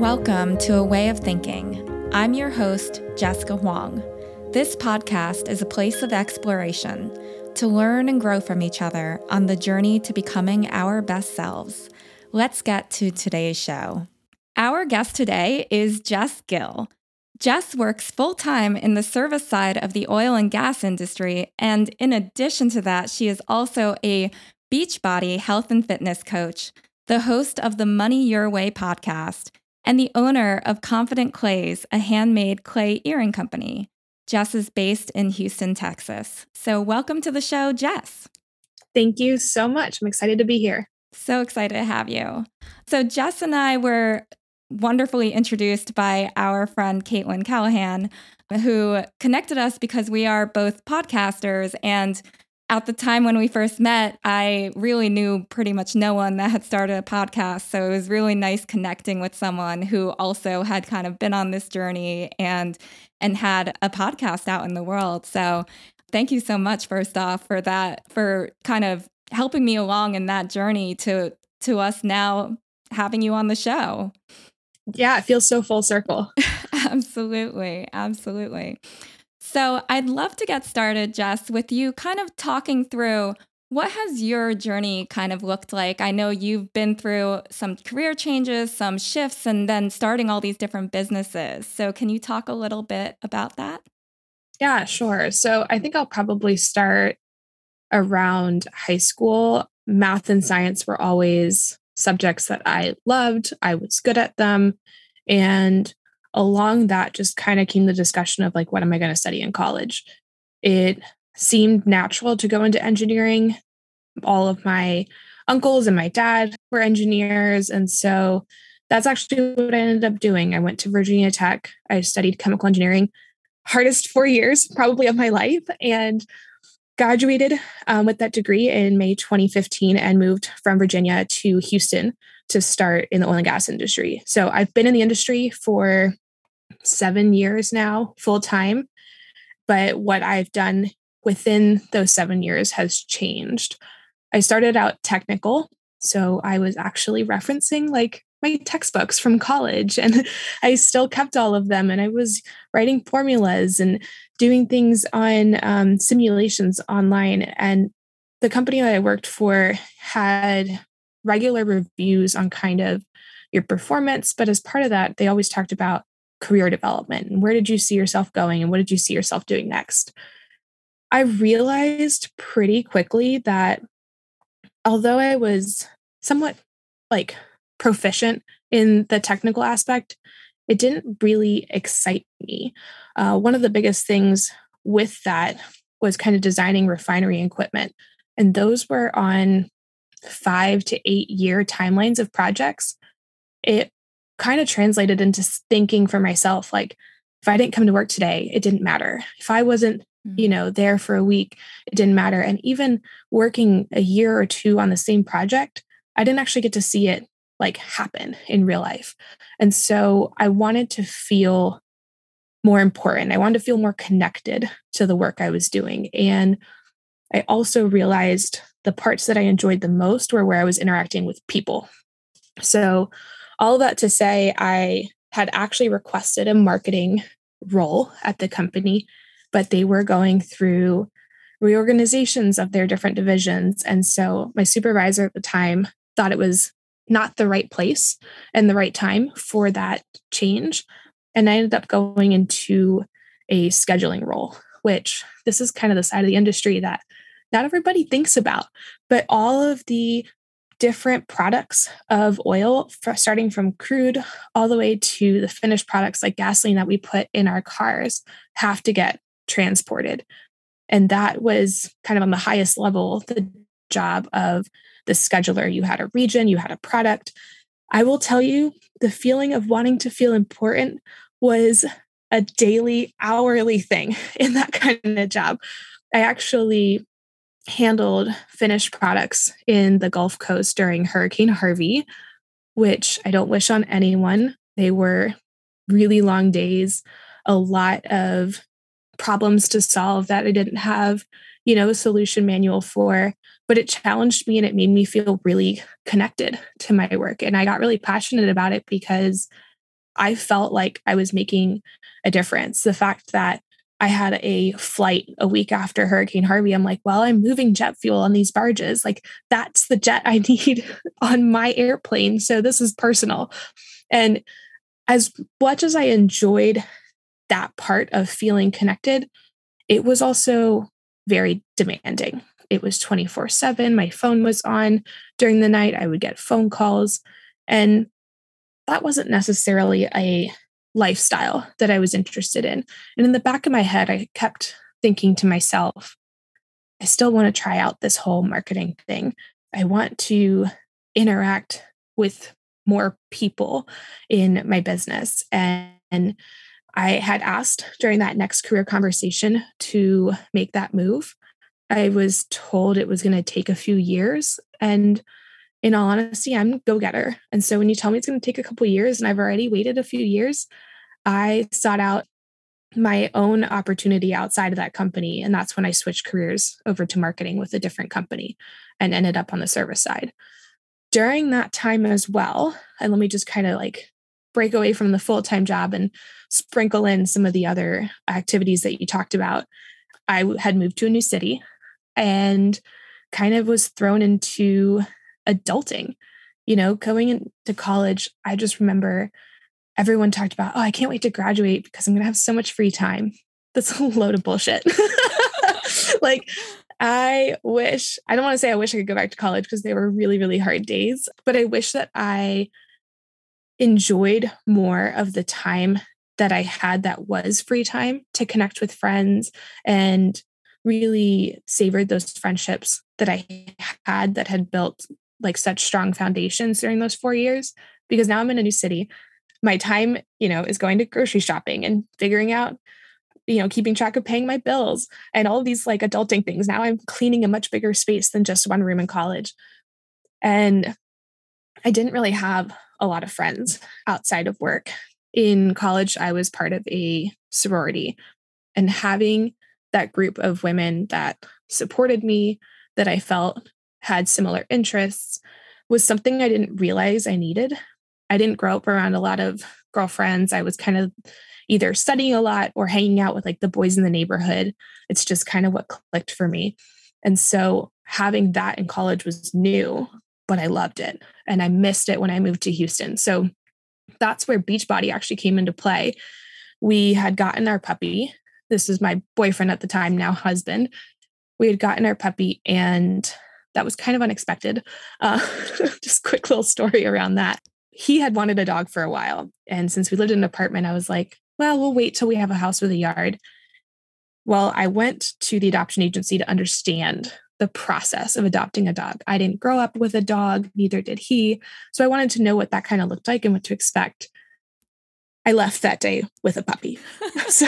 Welcome to A Way of Thinking. I'm your host, Jessica Hwang. This podcast is a place of exploration to learn and grow from each other on the journey to becoming our best selves. Let's get to today's show. Our guest today is Jess Gil. Jess works full-time in the service side of the oil and gas industry, and in addition to that, she is also a Beachbody health and fitness coach, the host of the Money Your Way podcast, and the owner of Confident Clays, a handmade clay earring company. Jess is based in Houston, Texas. So welcome to the show, Jess. Thank you so much. I'm excited to be here. So excited to have you. So Jess and I were wonderfully introduced by our friend Caitlin Callahan, who connected us because we are both podcasters. And at the time when we first met, I really knew pretty much no one that had started a podcast. So it was really nice connecting with someone who also had kind of been on this journey and had a podcast out in the world. So thank you so much, first off, for that, for kind of helping me along in that journey to us now having you on the show. Yeah, it feels so full circle. Absolutely. Absolutely. So I'd love to get started, Jess, with you kind of talking through what has your journey kind of looked like? I know you've been through some career changes, some shifts, and then starting all these different businesses. So can you talk a little bit about that? Yeah, sure. So I think I'll probably start around high school. Math and science were always subjects that I loved. I was good at them. And along that just kind of came the discussion of like, what am I going to study in college? It seemed natural to go into engineering. All of my uncles and my dad were engineers. And so that's actually what I ended up doing. I went to Virginia Tech. I studied chemical engineering, hardest 4 years probably of my life, and graduated with that degree in May 2015 and moved from Virginia to Houston to start in the oil and gas industry. So I've been in the industry for 7 years now, full time. But what I've done within those 7 years has changed. I started out technical. So I was actually referencing like my textbooks from college, and I still kept all of them. And I was writing formulas and doing things on simulations online. And the company that I worked for had regular reviews on kind of your performance. But as part of that, they always talked about career development and where did you see yourself going and what did you see yourself doing next? I realized pretty quickly that although I was somewhat like proficient in the technical aspect, it didn't really excite me. One of the biggest things with that was kind of designing refinery equipment. And those were on 5 to 8 year timelines of projects. It kind of translated into thinking for myself, like, if I didn't come to work today, it didn't matter. If I wasn't, there for a week, it didn't matter. And even working a year or two on the same project, I didn't actually get to see it like happen in real life. And so I wanted to feel more important. I wanted to feel more connected to the work I was doing. And I also realized the parts that I enjoyed the most were where I was interacting with people. So all that to say, I had actually requested a marketing role at the company, but they were going through reorganizations of their different divisions. And so my supervisor at the time thought it was not the right place and the right time for that change. And I ended up going into a scheduling role, which this is kind of the side of the industry that not everybody thinks about, but all of the different products of oil, starting from crude all the way to the finished products like gasoline that we put in our cars, have to get transported. And that was kind of on the highest level, the job of the scheduler. You had a region, you had a product. I will tell you, the feeling of wanting to feel important was a daily, hourly thing in that kind of job. I actually handled finished products in the Gulf Coast during Hurricane Harvey, which I don't wish on anyone. They were really long days, a lot of problems to solve that I didn't have, a solution manual for, but it challenged me and it made me feel really connected to my work. And I got really passionate about it because I felt like I was making a difference. The fact that I had a flight a week after Hurricane Harvey, I'm like, well, I'm moving jet fuel on these barges. Like, that's the jet I need on my airplane. So this is personal. And as much as I enjoyed that part of feeling connected, it was also very demanding. It was 24/7. My phone was on during the night. I would get phone calls. And that wasn't necessarily a lifestyle that I was interested in. And in the back of my head, I kept thinking to myself, I still want to try out this whole marketing thing. I want to interact with more people in my business. And I had asked during that next career conversation to make that move. I was told it was going to take a few years. And in all honesty, I'm a go-getter. And so when you tell me it's going to take a couple of years and I've already waited a few years, I sought out my own opportunity outside of that company. And that's when I switched careers over to marketing with a different company and ended up on the service side. During that time as well, and let me just kind of like break away from the full-time job and sprinkle in some of the other activities that you talked about. I had moved to a new city and kind of was thrown into adulting, you know, going into college. I just remember everyone talked about, oh, I can't wait to graduate because I'm going to have so much free time. That's a load of bullshit. Like, I don't want to say I wish I could go back to college because they were really, really hard days, but I wish that I enjoyed more of the time that I had that was free time to connect with friends and really savored those friendships that I had that had built like such strong foundations during those 4 years, because now I'm in a new city. My time, you know, is going to grocery shopping and figuring out, you know, keeping track of paying my bills and all of these like adulting things. Now I'm cleaning a much bigger space than just one room in college. And I didn't really have a lot of friends outside of work. In college, I was part of a sorority, and having that group of women that supported me, that I felt had similar interests, was something I didn't realize I needed. I didn't grow up around a lot of girlfriends. I was kind of either studying a lot or hanging out with like the boys in the neighborhood. It's just kind of what clicked for me. And so having that in college was new, but I loved it. And I missed it when I moved to Houston. So that's where Beachbody actually came into play. We had gotten our puppy. This is my boyfriend at the time, now husband. We had gotten our puppy, and that was kind of unexpected. Just quick little story around that. He had wanted a dog for a while. And since we lived in an apartment, I was like, well, we'll wait till we have a house with a yard. Well, I went to the adoption agency to understand the process of adopting a dog. I didn't grow up with a dog, neither did he. So I wanted to know what that kind of looked like and what to expect. I left that day with a puppy. So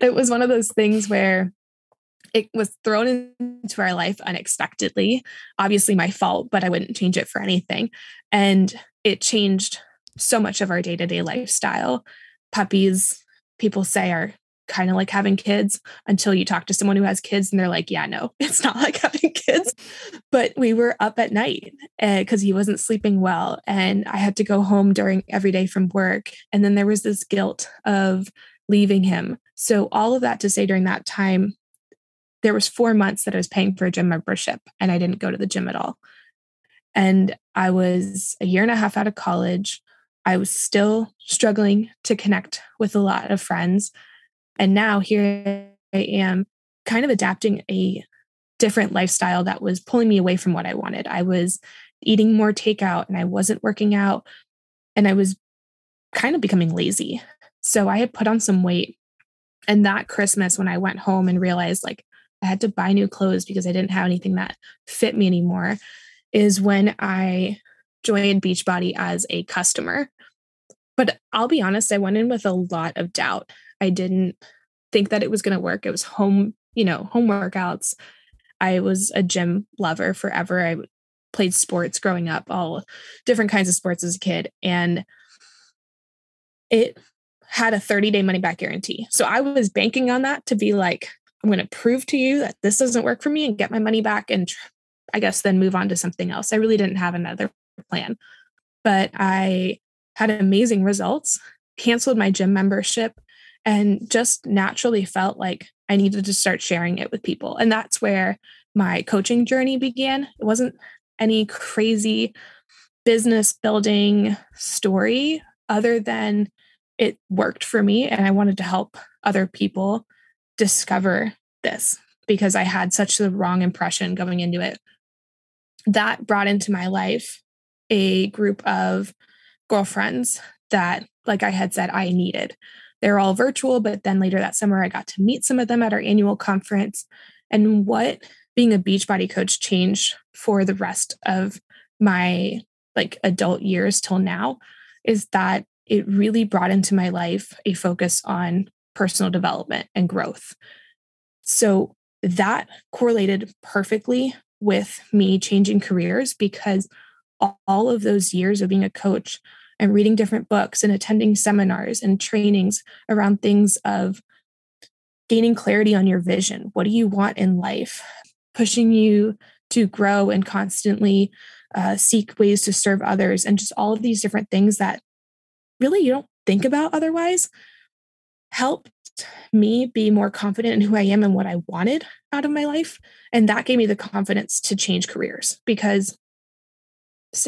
it was one of those things where it was thrown into our life unexpectedly. Obviously my fault, but I wouldn't change it for anything. And it changed so much of our day-to-day lifestyle. Puppies, people say, are kind of like having kids until you talk to someone who has kids and they're like, yeah, no, it's not like having kids. But we were up at night because he wasn't sleeping well. And I had to go home during every day from work. And then there was this guilt of leaving him. So all of that to say, during that time, there was 4 months that I was paying for a gym membership and I didn't go to the gym at all. And I was a year and a half out of college. I was still struggling to connect with a lot of friends. And now here I am kind of adapting a different lifestyle that was pulling me away from what I wanted. I was eating more takeout and I wasn't working out and I was kind of becoming lazy. So I had put on some weight. And that Christmas, when I went home and realized like I had to buy new clothes because I didn't have anything that fit me anymore, is when I joined Beachbody as a customer. But I'll be honest, I went in with a lot of doubt. I didn't think that it was going to work. It was home workouts. I was a gym lover forever. I played sports growing up, all different kinds of sports as a kid. And it had a 30-day money-back guarantee. So I was banking on that to be like, I'm going to prove to you that this doesn't work for me and get my money back. And I guess then move on to something else. I really didn't have another plan, but I had amazing results, canceled my gym membership, and just naturally felt like I needed to start sharing it with people. And that's where my coaching journey began. It wasn't any crazy business building story other than it worked for me. And I wanted to help other people discover this because I had such the wrong impression going into it. That brought into my life a group of girlfriends that, like I had said, I needed. They're all virtual, but then later that summer, I got to meet some of them at our annual conference. And what being a Beachbody coach changed for the rest of my adult years till now is that it really brought into my life a focus on personal development and growth. So that correlated perfectly with me changing careers, because all of those years of being a coach and reading different books and attending seminars and trainings around things of gaining clarity on your vision. What do you want in life? Pushing you to grow and constantly seek ways to serve others, and just all of these different things that really you don't think about otherwise helped me be more confident in who I am and what I wanted out of my life. And that gave me the confidence to change careers, because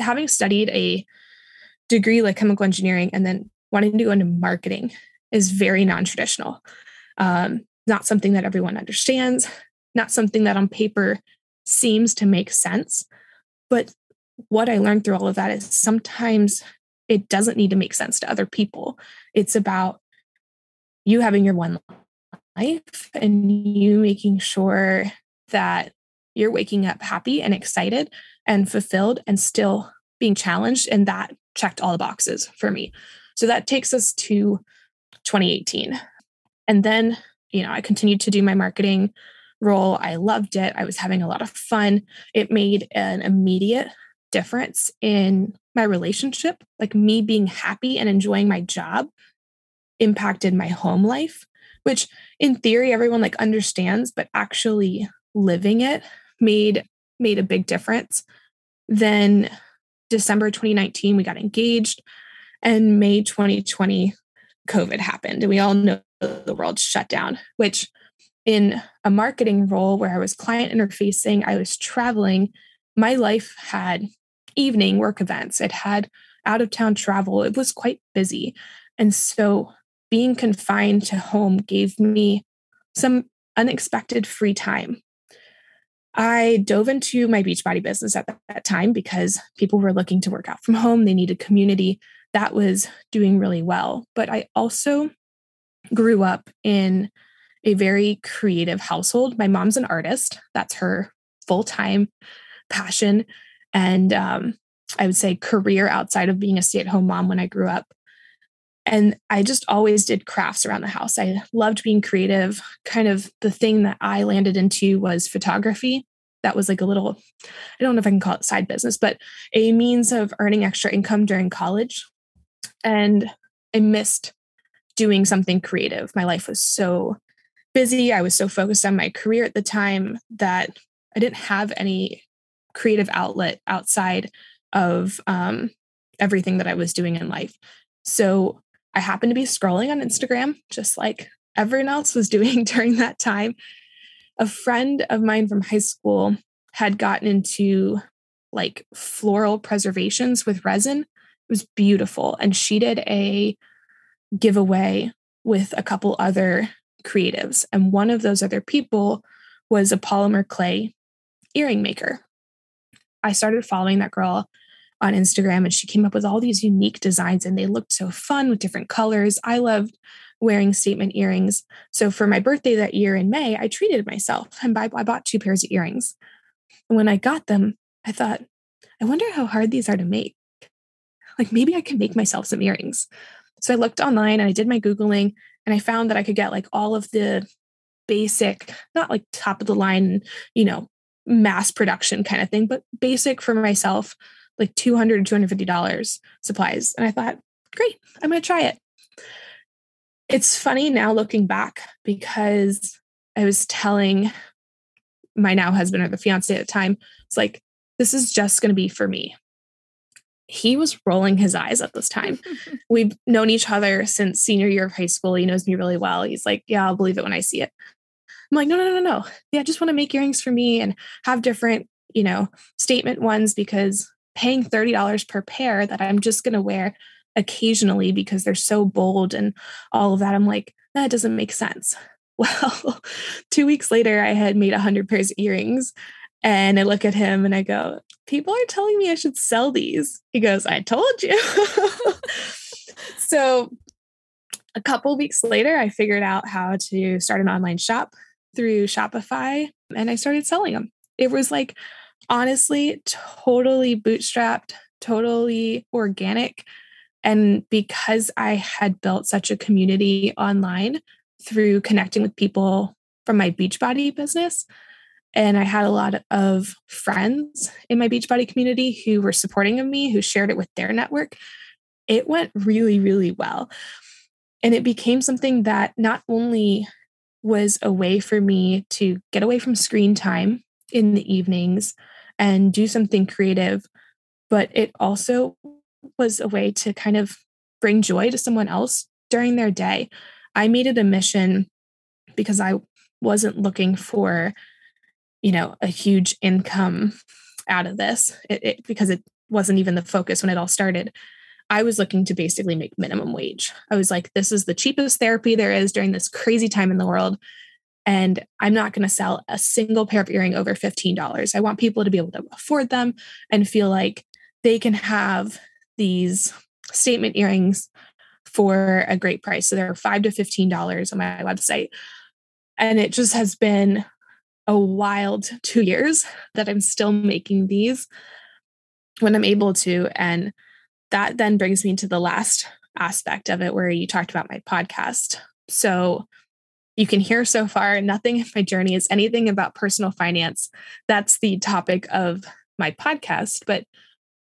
having studied a degree like chemical engineering and then wanting to go into marketing is very non-traditional. Not something that everyone understands, not something that on paper seems to make sense. But what I learned through all of that is sometimes it doesn't need to make sense to other people. It's about you having your one life and you making sure that you're waking up happy and excited and fulfilled and still being challenged. And that checked all the boxes for me. So that takes us to 2018. And then, I continued to do my marketing role. I loved it. I was having a lot of fun. It made an immediate difference in my relationship. Like me being happy and enjoying my job impacted my home life, which in theory, everyone understands, but actually living it made a big difference. Then December 2019, we got engaged, and May 2020, COVID happened. And we all know the world shut down, which in a marketing role where I was client interfacing, I was traveling. My life had evening work events. It had out of town travel. It was quite busy. And so being confined to home gave me some unexpected free time. I dove into my Beachbody business at that time because people were looking to work out from home. They needed community. That was doing really well. But I also grew up in a very creative household. My mom's an artist. That's her full-time passion. And I would say career outside of being a stay-at-home mom when I grew up. And I just always did crafts around the house. I loved being creative. Kind of the thing that I landed into was photography. That was a little, I don't know if I can call it side business, but a means of earning extra income during college. And I missed doing something creative. My life was so busy. I was so focused on my career at the time that I didn't have any creative outlet outside of everything that I was doing in life. So I happened to be scrolling on Instagram, just like everyone else was doing during that time. A friend of mine from high school had gotten into floral preservations with resin. It was beautiful. And she did a giveaway with a couple other creatives. And one of those other people was a polymer clay earring maker. I started following that girl on Instagram, and she came up with all these unique designs, and they looked so fun with different colors. I loved wearing statement earrings. So for my birthday that year in May, I treated myself and I bought 2 pairs of earrings. And when I got them, I thought, I wonder how hard these are to make. Maybe I can make myself some earrings. So I looked online and I did my Googling, and I found that I could get all of the basic, not top of the line, mass production kind of thing, but basic for myself. $200 to $250 supplies. And I thought, great, I'm going to try it. It's funny now looking back, because I was telling my now husband, or the fiance at the time, it's this is just going to be for me. he was rolling his eyes at this time. We've known each other since senior year of high school. He knows me really well. He's like, yeah, I'll believe it when I see it. I'm like, no. Yeah, I just want to make earrings for me and have different, statement ones, because paying $30 per pair that I'm just going to wear occasionally because they're so bold and all of that, I'm like, that doesn't make sense. Well, 2 weeks later, I had made 100 pairs of earrings, and I look at him and I go, people are telling me I should sell these. He goes, I told you. So a couple weeks later, I figured out how to start an online shop through Shopify, and I started selling them. It was like, honestly, totally bootstrapped, totally organic. And because I had built such a community online through connecting with people from my Beachbody business, and I had a lot of friends in my Beachbody community who were supporting of me, who shared it with their network, it went really, really well. And it became something that not only was a way for me to get away from screen time in the evenings and do something creative, but it also was a way to kind of bring joy to someone else during their day. I made it a mission because I wasn't looking for, a huge income out of this, because it wasn't even the focus when it all started. I was looking to basically make minimum wage. I was like, this is the cheapest therapy there is during this crazy time in the world. And I'm not going to sell a single pair of earring over $15. I want people to be able to afford them and feel like they can have these statement earrings for a great price. So they're $5 to $15 on my website. And it just has been a wild 2 years that I'm still making these when I'm able to. And that then brings me to the last aspect of it, where you talked about my podcast. So you can hear so far, nothing in my journey is anything about personal finance. That's the topic of my podcast. But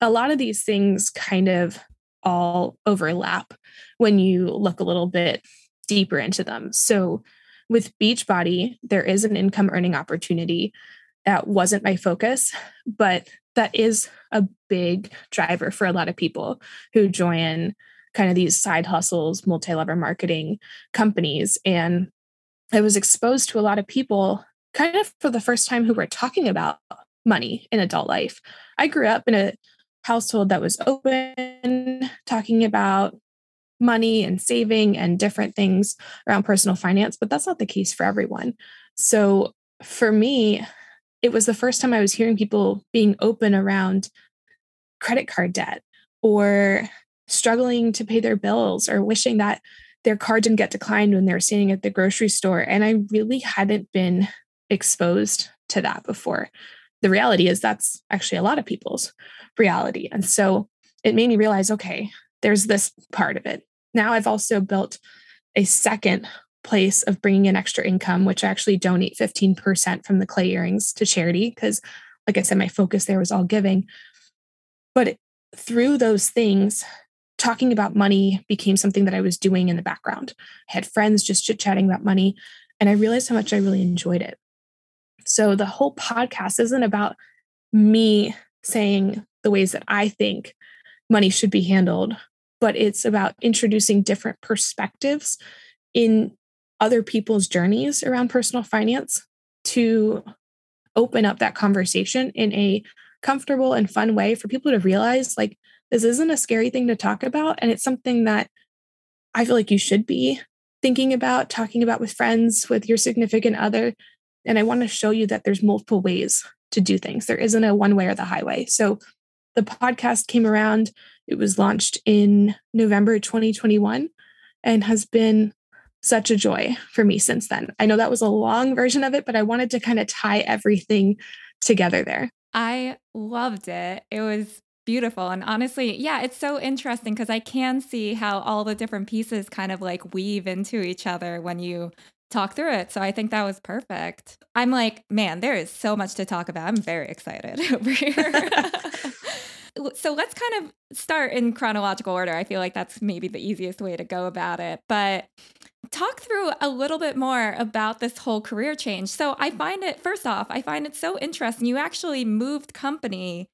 a lot of these things kind of all overlap when you look a little bit deeper into them. So with Beachbody, there is an income earning opportunity. That wasn't my focus, but that is a big driver for a lot of people who join kind of these side hustles, multi-level marketing companies. And I was exposed to a lot of people kind of for the first time who were talking about money in adult life. I grew up in a household that was open, talking about money and saving and different things around personal finance, but that's not the case for everyone. So for me, it was the first time I was hearing people being open around credit card debt or struggling to pay their bills or wishing that their card didn't get declined when they were standing at the grocery store. And I really hadn't been exposed to that before. The reality is that's actually a lot of people's reality. And so it made me realize, okay, there's this part of it. Now I've also built a second place of bringing in extra income, which I actually donate 15% from the clay earrings to charity. Because like I said, my focus there was all giving. But through those things, talking about money became something that I was doing in the background. I had friends just chit-chatting about money, and I realized how much I really enjoyed it. So the whole podcast isn't about me saying the ways that I think money should be handled, but it's about introducing different perspectives in other people's journeys around personal finance to open up that conversation in a comfortable and fun way for people to realize, like, this isn't a scary thing to talk about. And it's something that I feel like you should be thinking about, talking about with friends, with your significant other. And I want to show you that there's multiple ways to do things. There isn't a one way or the highway. So the podcast came around. It was launched in November 2021 and has been such a joy for me since then. I know that was a long version of it, but I wanted to kind of tie everything together there. I loved it. It was beautiful. And honestly, yeah, it's so interesting because I can see how all the different pieces kind of like weave into each other when you talk through it. So I think that was perfect. I'm like, man, there is so much to talk about. I'm very excited over here. So let's kind of start in chronological order. I feel like that's maybe the easiest way to go about it. But talk through a little bit more about this whole career change. So I find it so interesting. You actually moved company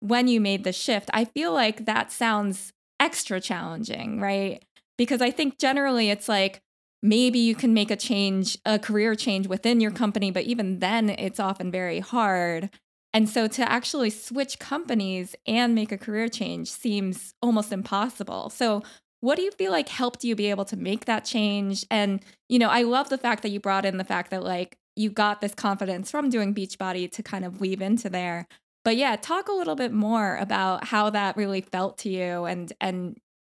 when you made the shift, I feel like that sounds extra challenging, right? Because I think generally it's like, maybe you can make a change, a career change within your company, but even then it's often very hard. And so to actually switch companies and make a career change seems almost impossible. So what do you feel like helped you be able to make that change? And, you know, I love the fact that you brought in the fact that like you got this confidence from doing Beachbody to kind of weave into there. But yeah, talk a little bit more about how that really felt to you and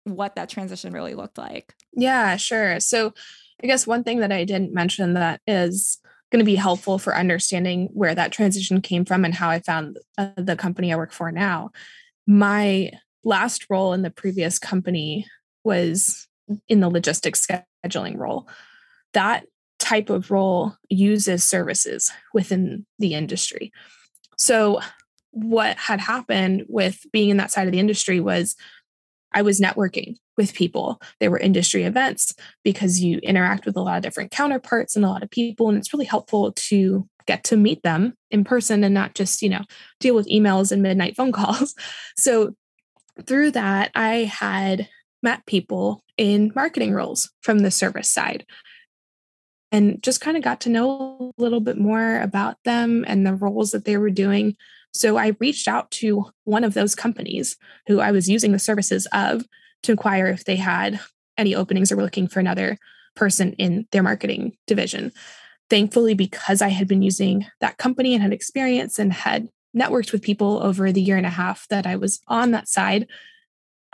what that transition really looked like. Yeah, sure. So I guess one thing that I didn't mention that is going to be helpful for understanding where that transition came from and how I found the company I work for now. My last role in the previous company was in the logistics scheduling role. That type of role uses services within the industry. So what had happened with being in that side of the industry was I was networking with people. There were industry events because you interact with a lot of different counterparts and a lot of people. And it's really helpful to get to meet them in person and not just, you know, deal with emails and midnight phone calls. So through that, I had met people in marketing roles from the service side and just kind of got to know a little bit more about them and the roles that they were doing. So I reached out to one of those companies who I was using the services of to inquire if they had any openings or were looking for another person in their marketing division. Thankfully, because I had been using that company and had experience and had networked with people over the 1.5 years that I was on that side,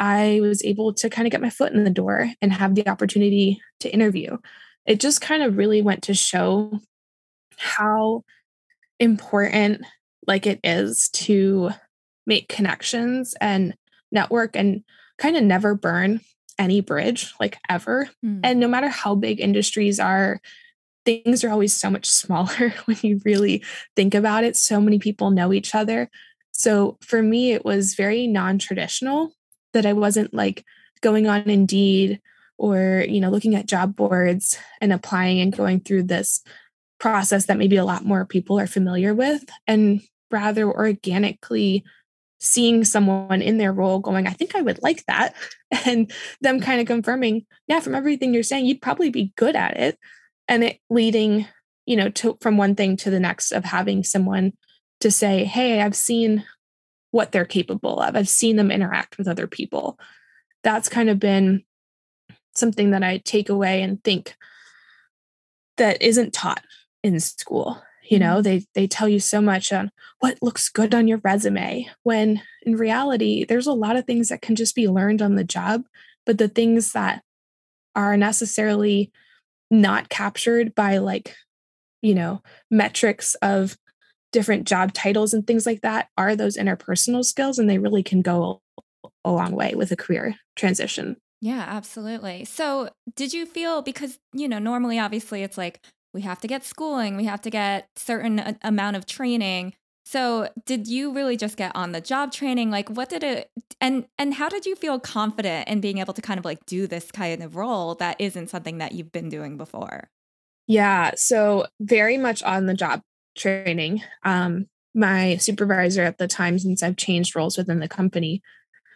I was able to kind of get my foot in the door and have the opportunity to interview. It just kind of really went to show how important like it is to make connections and network and kind of never burn any bridge, like ever. And no matter how big industries are, things are always so much smaller when you really think about it. So many people know each other. So for me, it was very non-traditional that I wasn't like going on Indeed or, you know, looking at job boards and applying and going through this process that maybe a lot more people are familiar with, and rather organically seeing someone in their role going, I think I would like that. And them kind of confirming, yeah, from everything you're saying, you'd probably be good at it. And it leading, you know, to from one thing to the next of having someone to say, hey, I've seen what they're capable of. I've seen them interact with other people. That's kind of been something that I take away and think that isn't taught in school. You know, they tell you so much on what looks good on your resume, when in reality, there's a lot of things that can just be learned on the job, but the things that are necessarily not captured by like, you know, metrics of different job titles and things like that are those interpersonal skills, and they really can go a long way with a career transition. Yeah, absolutely. So did you feel, because, you know, normally, obviously, it's like, we have to get schooling, we have to get certain amount of training. So did you really just get on the job training? Like what did it, and how did you feel confident in being able to kind of like do this kind of role that isn't something that you've been doing before? Yeah. So very much on the job training. My supervisor at the time, since I've changed roles within the company,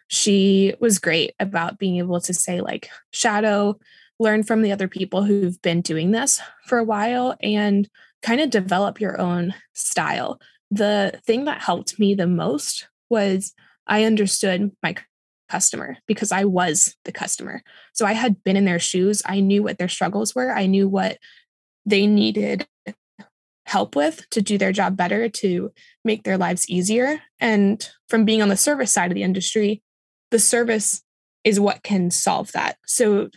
she was great about being able to say like shadow, learn from the other people who've been doing this for a while and kind of develop your own style. The thing that helped me the most was I understood my customer because I was the customer. So I had been in their shoes. I knew what their struggles were. I knew what they needed help with to do their job better, to make their lives easier. And from being on the service side of the industry, the service is what can solve that. So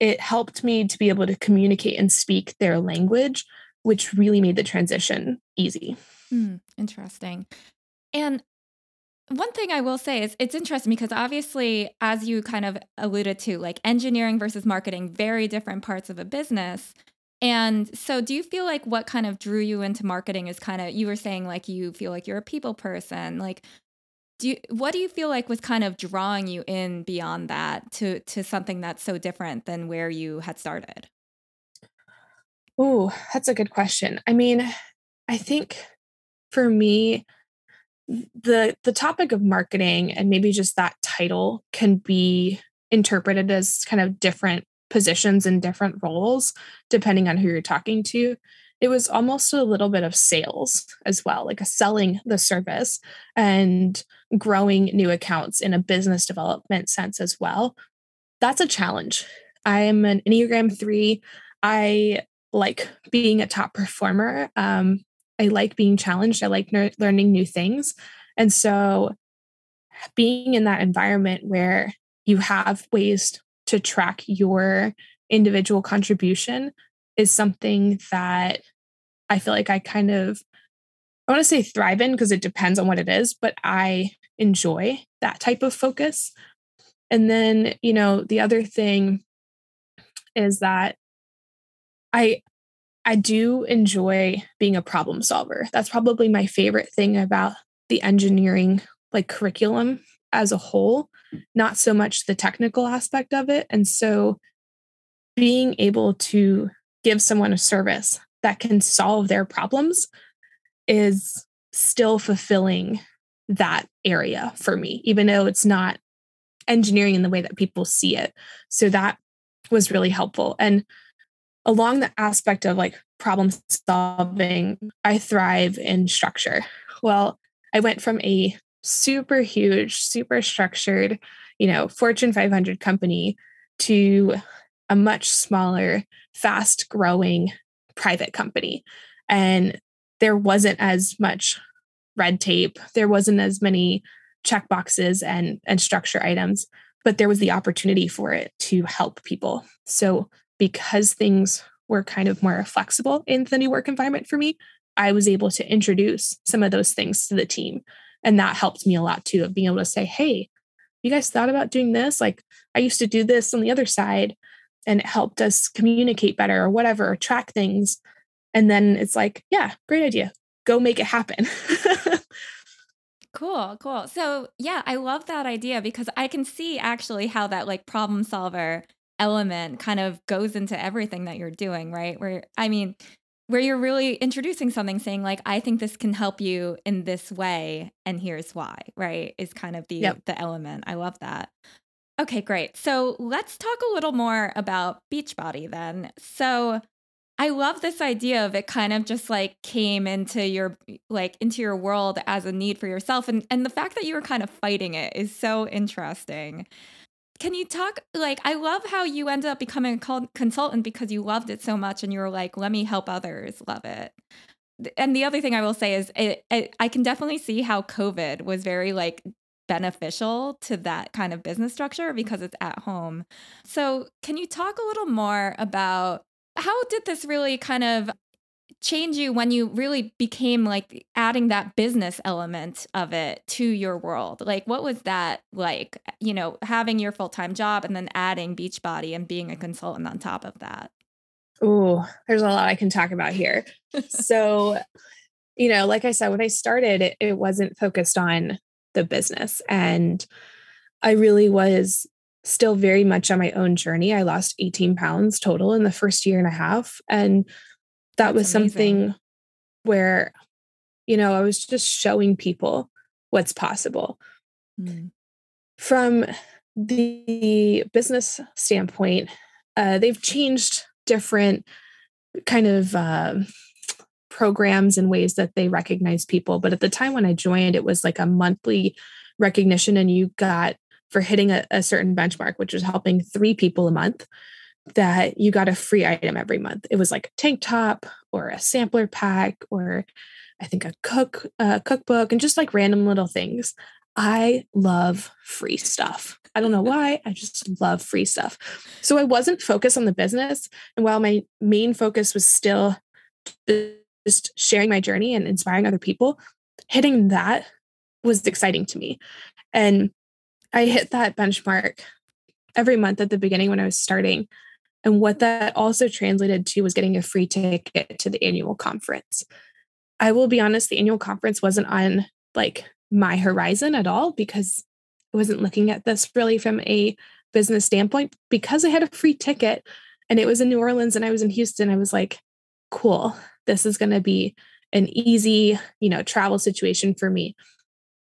it helped me to be able to communicate and speak their language, which really made the transition easy. Interesting. And one thing I will say is it's interesting because obviously, as you kind of alluded to, like engineering versus marketing, very different parts of a business. And so do you feel like what kind of drew you into marketing is kind of, you were saying like, you feel like you're a people person, like, what do you feel like was kind of drawing you in beyond that to something that's so different than where you had started? Oh, that's a good question. I mean, I think for me, the topic of marketing and maybe just that title can be interpreted as kind of different positions and different roles, depending on who you're talking to. It was almost a little bit of sales as well, like selling the service and growing new accounts in a business development sense as well. That's a challenge. I am an Enneagram 3. I like being a top performer. I like being challenged. I like learning new things. And so being in that environment where you have ways to track your individual contribution is something that I feel like I want to say thrive in, because it depends on what it is, but I enjoy that type of focus. And then, you know, the other thing is that I do enjoy being a problem solver. That's probably my favorite thing about the engineering curriculum as a whole, not so much the technical aspect of it. And so being able to give someone a service that can solve their problems is still fulfilling that area for me, even though it's not engineering in the way that people see it. So that was really helpful. And along the aspect of problem solving, I thrive in structure. Well, I went from a super huge, super structured, Fortune 500 company to a much smaller, fast growing private company. And there wasn't as much red tape. There wasn't as many checkboxes and structure items, but there was the opportunity for it to help people. So because things were kind of more flexible in the new work environment for me, I was able to introduce some of those things to the team. And that helped me a lot too, of being able to say, hey, you guys thought about doing this? I used to do this on the other side, and it helped us communicate better or whatever, or track things. And then it's yeah, great idea. Go make it happen. Cool. So yeah, I love that idea, because I can see actually how that problem solver element kind of goes into everything that you're doing, right? Where you're really introducing something, saying I think this can help you in this way, and here's why, right? Is kind of the element. I love that. Okay, great. So let's talk a little more about Beachbody then. So I love this idea of it kind of just came into your world as a need for yourself, and the fact that you were kind of fighting it is so interesting. Can you talk, I love how you ended up becoming a consultant because you loved it so much and you were let me help others love it. And the other thing I will say is I can definitely see how COVID was very beneficial to that kind of business structure because it's at home. So can you talk a little more about how did this really kind of change you when you really became adding that business element of it to your world? What was that having your full-time job and then adding Beachbody and being a consultant on top of that? Oh, there's a lot I can talk about here. So, like I said, when I started, it wasn't focused on the business, and I really was still very much on my own journey. I lost 18 pounds total in the first year and a half. And that was something where, I was just showing people what's possible. Mm. From the business standpoint, they've changed different kind of programs and ways that they recognize people. But at the time when I joined, it was a monthly recognition, and you got for hitting a certain benchmark, which was helping 3 people a month, that you got a free item every month. It was a tank top or a sampler pack, or I think a cookbook, and just random little things. I love free stuff. I don't know why. I just love free stuff. So I wasn't focused on the business. And while my main focus was still just sharing my journey and inspiring other people, hitting that was exciting to me. And I hit that benchmark every month at the beginning when I was starting. And what that also translated to was getting a free ticket to the annual conference. I will be honest, the annual conference wasn't on my horizon at all, because I wasn't looking at this really from a business standpoint, because I had a free ticket and it was in New Orleans and I was in Houston. I was cool, this is going to be an easy, travel situation for me.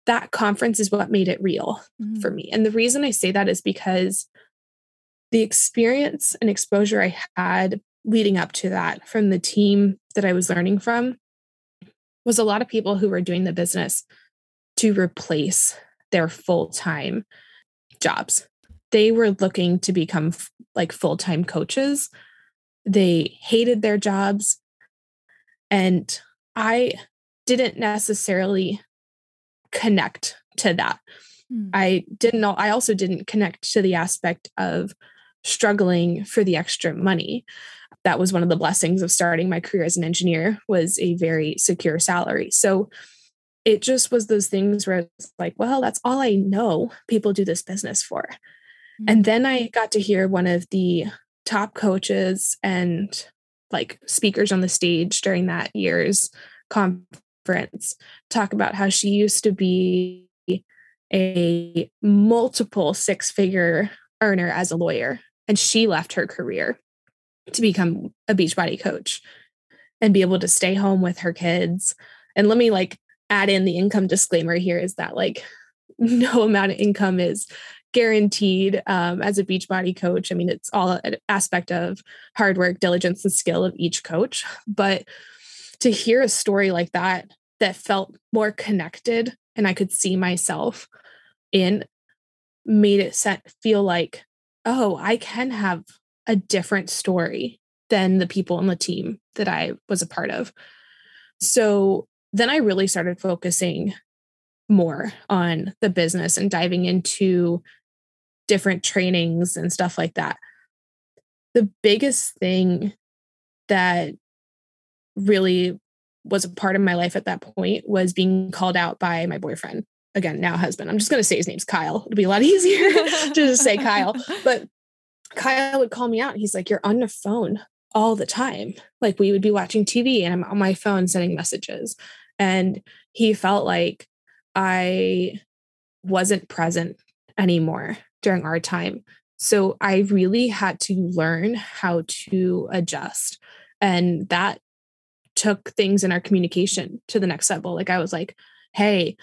that conference is what made it real for me. And the reason I say that is because the experience and exposure I had leading up to that from the team that I was learning from was a lot of people who were doing the business to replace their full-time jobs. They were looking to become like full-time coaches. They hated their jobs. And I didn't necessarily connect to that. I also didn't connect to the aspect of struggling for the extra money. That was one of the blessings of starting my career as an engineer, was a very secure salary. So it just was those things where it's like, well, that's all I know people do this business for. And then I got to hear one of the top coaches and like speakers on the stage during that year's conference talk about how she used to be a multiple six-figure earner as a lawyer, and she left her career to become a Beachbody coach and be able to stay home with her kids. And let me like add in the income disclaimer here is that like no amount of income is guaranteed as a Beachbody coach. I mean, it's all an aspect of hard work, diligence, and skill of each coach. But to hear a story like that, that felt more connected and I could see myself in, made it feel like, oh, I can have a different story than the people on the team that I was a part of. So then I really started focusing more on the business and diving into different trainings and stuff like that. The biggest thing that really was a part of my life at that point was being called out by my boyfriend. Again, now husband. I'm just going to say his name's Kyle. It'll be a lot easier to just say Kyle. But Kyle would call me out. He's like, you're on the phone all the time. Like, we would be watching TV and I'm on my phone sending messages. And he felt like I wasn't present anymore during our time. So I really had to learn how to adjust. And that took things in our communication to the next level. Like, I was like, hey,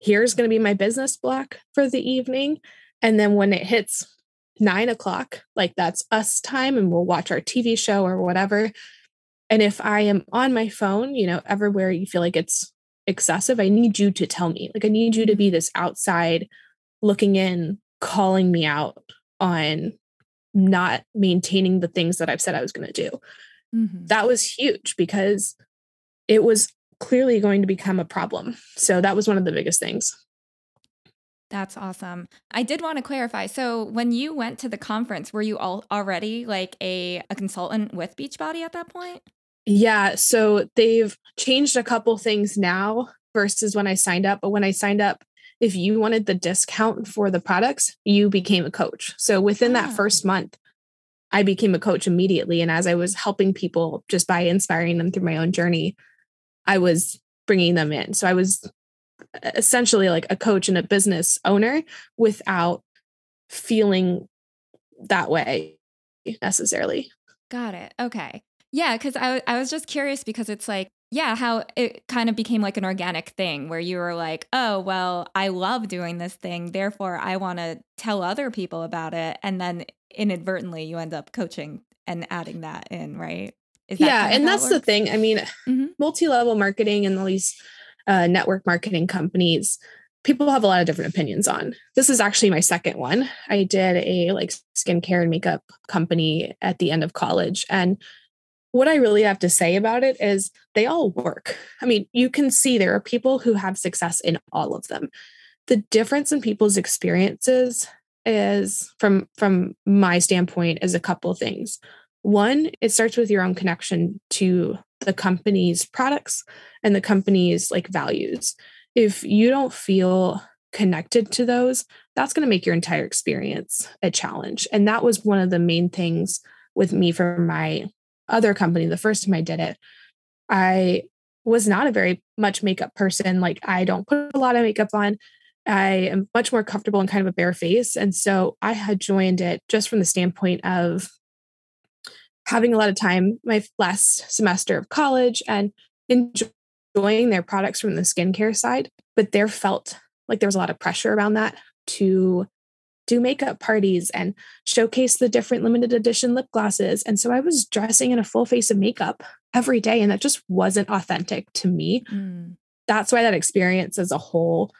here's going to be my business block for the evening. And then when it hits 9 o'clock, like, that's us time, and we'll watch our TV show or whatever. And if I am on my phone, you know, everywhere you feel like it's excessive, I need you to tell me. Like, I need you to be this outside looking in, calling me out on not maintaining the things that I've said I was going to do. That was huge because it was clearly going to become a problem. So that was one of the biggest things. That's awesome. I did want to clarify. So when you went to the conference, were you already like a consultant with Beachbody at that point? Yeah. So they've changed a couple things now versus when I signed up. But when I signed up, if you wanted the discount for the products, you became a coach. So within that first month, I became a coach immediately. And as I was helping people just by inspiring them through my own journey, I was bringing them in. So I was essentially like a coach and a business owner without feeling that way necessarily. Got it. Okay. Yeah. Cause I was just curious because it's like, yeah, how it kind of became like an organic thing where you were like, oh, well, I love doing this thing. Therefore I want to tell other people about it. And then inadvertently you end up coaching and adding that in. Right. Yeah. And that's the thing. I mean, multi-level marketing and all these network marketing companies, people have a lot of different opinions on. This is actually my second one. I did a like skincare and makeup company at the end of college. And what I really have to say about it is they all work. I mean, you can see there are people who have success in all of them. The difference in people's experiences is from my standpoint is a couple of things. One, it starts with your own connection to the company's products and the company's like values. If you don't feel connected to those, that's going to make your entire experience a challenge. And that was one of the main things with me from my other company. The first time I did it, I was not a very much makeup person. Like, I don't put a lot of makeup on. I am much more comfortable in kind of a bare face. And so I had joined it just from the standpoint of having a lot of time my last semester of college and enjoying their products from the skincare side, but there felt like there was a lot of pressure around that to do makeup parties and showcase the different limited edition lip glosses. And so I was dressing in a full face of makeup every day, and that just wasn't authentic to me. Mm. That's why that experience as a whole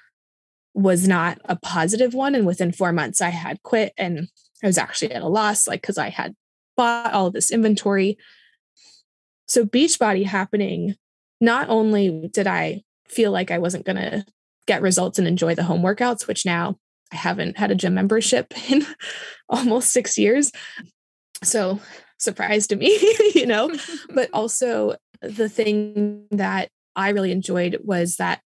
was not a positive one. And within 4 months I had quit, and I was actually at a loss, like, cause I had bought all of this inventory. So Beachbody happening, not only did I feel like I wasn't going to get results and enjoy the home workouts, which now I haven't had a gym membership in almost 6 years. So surprise to me, you know, but also the thing that I really enjoyed was that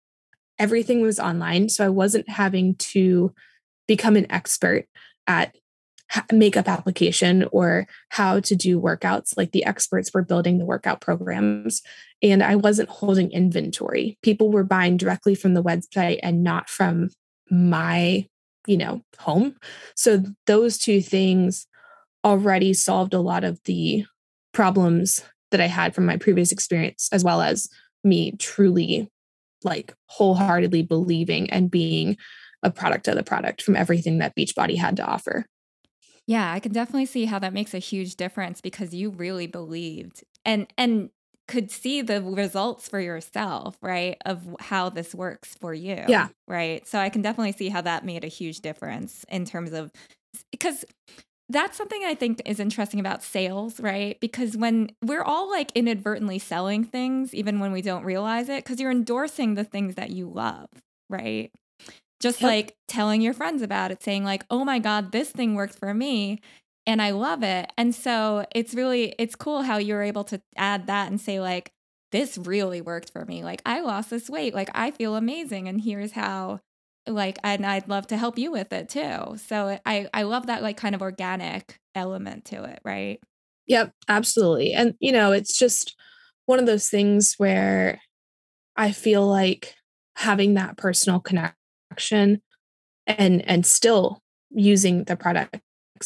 everything was online. So I wasn't having to become an expert at makeup application or how to do workouts. Like the experts were building the workout programs, and I wasn't holding inventory. People were buying directly from the website and not from my, you know, home. So those two things already solved a lot of the problems that I had from my previous experience, as well as me truly like wholeheartedly believing and being a product of the product from everything that Beachbody had to offer. Yeah, I can definitely see how that makes a huge difference, because you really believed and could see the results for yourself, right? Of how this works for you. Yeah. Right. So I can definitely see how that made a huge difference in terms of, because that's something I think is interesting about sales, right? Because when we're all like inadvertently selling things, even when we don't realize it, because you're endorsing the things that you love, right? Just like telling your friends about it, saying like, oh my God, this thing worked for me and I love it. And so it's cool how you're able to add that and say like, this really worked for me. Like I lost this weight, like I feel amazing. And here's how, like, and I'd love to help you with it too. So I love that like kind of organic element to it. Right. Yep, absolutely. And you know, it's just one of those things where I feel like having that personal connection and still using the products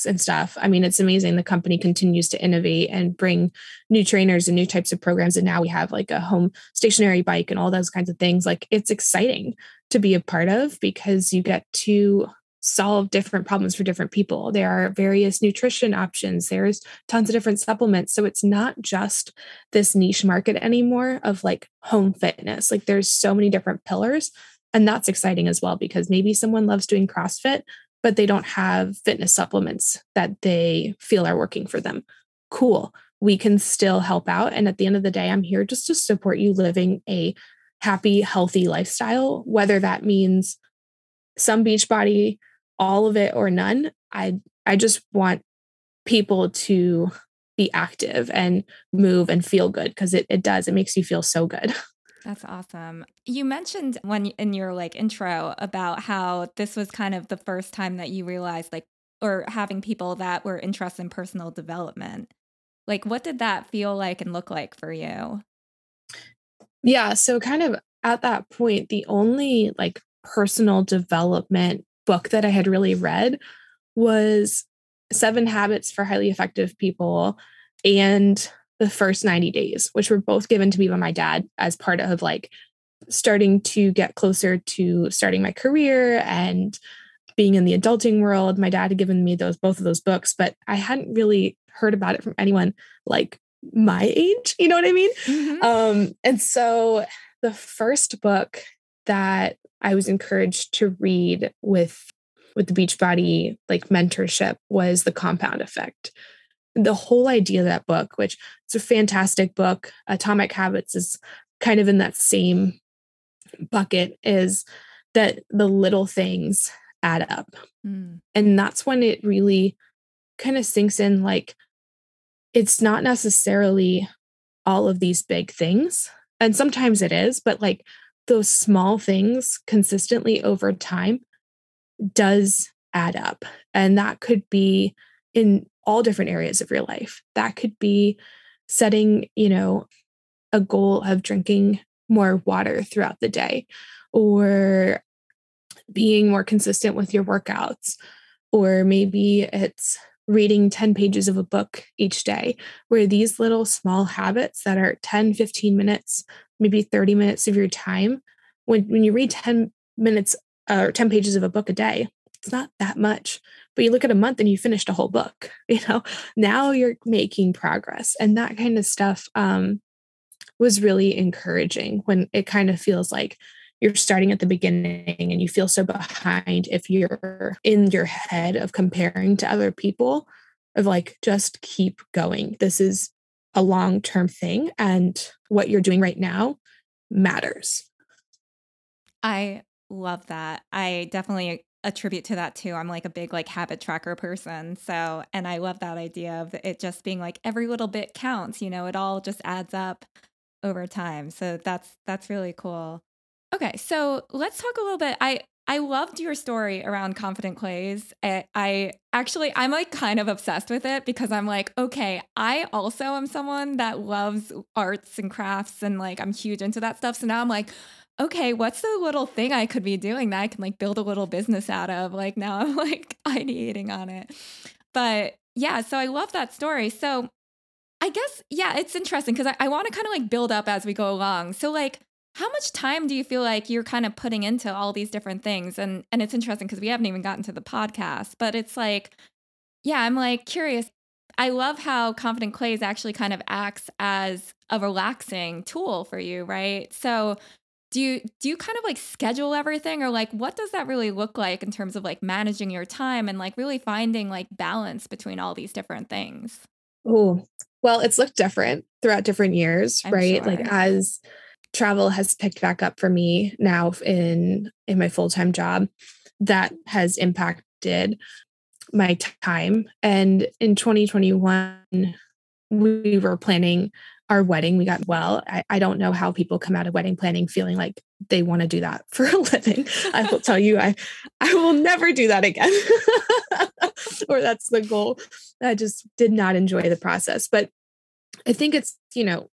and stuff. I mean, it's amazing. The company continues to innovate and bring new trainers and new types of programs. And now we have like a home stationary bike and all those kinds of things. Like it's exciting to be a part of, because you get to solve different problems for different people. There are various nutrition options. There's tons of different supplements. So it's not just this niche market anymore of like home fitness. Like there's so many different pillars. And that's exciting as well, because maybe someone loves doing CrossFit, but they don't have fitness supplements that they feel are working for them. Cool. We can still help out. And at the end of the day, I'm here just to support you living a happy, healthy lifestyle, whether that means some Beachbody, all of it or none. I just want people to be active and move and feel good, because it does. It makes you feel so good. That's awesome. You mentioned in your like intro about how this was kind of the first time that you realized like, or having people that were interested in personal development. Like, what did that feel like and look like for you? Yeah. So kind of at that point, the only like personal development book that I had really read was Seven Habits for Highly Effective People and The First 90 Days, which were both given to me by my dad as part of like starting to get closer to starting my career and being in the adulting world. My dad had given me both of those books, but I hadn't really heard about it from anyone like my age. You know what I mean? Mm-hmm. And so the first book that I was encouraged to read with the Beachbody like mentorship was The Compound Effect. The whole idea of that book, which it's a fantastic book, Atomic Habits is kind of in that same bucket, is that the little things add up. Mm. And that's when it really kind of sinks in, like, it's not necessarily all of these big things. And sometimes it is, but like those small things consistently over time does add up. And that could be in all different areas of your life. That could be setting, you know, a goal of drinking more water throughout the day, or being more consistent with your workouts, or maybe it's reading 10 pages of a book each day, where these little small habits that are 10, 15 minutes, maybe 30 minutes of your time, when you read 10 minutes or 10 pages of a book a day. It's not that much, but you look at a month and you finished a whole book, you know, now you're making progress. And that kind of stuff was really encouraging when it kind of feels like you're starting at the beginning and you feel so behind if you're in your head of comparing to other people, of like, just keep going. This is a long-term thing. And what you're doing right now matters. I love that. I definitely attribute to that too. I'm like a big, like, habit tracker person. So, and I love that idea of it just being like every little bit counts, you know, it all just adds up over time. So that's really cool. Okay. So let's talk a little bit. I loved your story around Confident Clays. I'm like kind of obsessed with it because I'm like, okay, I also am someone that loves arts and crafts and like, I'm huge into that stuff. So now I'm like, okay, what's the little thing I could be doing that I can like build a little business out of? Like now I'm like ideating on it, but yeah. So I love that story. So I guess, yeah, it's interesting because I want to kind of like build up as we go along. So like, how much time do you feel like you're kind of putting into all these different things? And it's interesting because we haven't even gotten to the podcast, but it's like, yeah, I'm like curious. I love how Confident Clays actually kind of acts as a relaxing tool for you, right? So do you kind of like schedule everything, or like, what does that really look like in terms of like managing your time and like really finding like balance between all these different things? Oh, well, it's looked different throughout different years, I'm right? Sure. Like as travel has picked back up for me now in my full-time job, that has impacted my time. And in 2021, we were planning our wedding. We got well. I don't know how people come out of wedding planning feeling like they want to do that for a living. I will tell you, I will never do that again. Or that's the goal. I just did not enjoy the process. But I think it's, you know,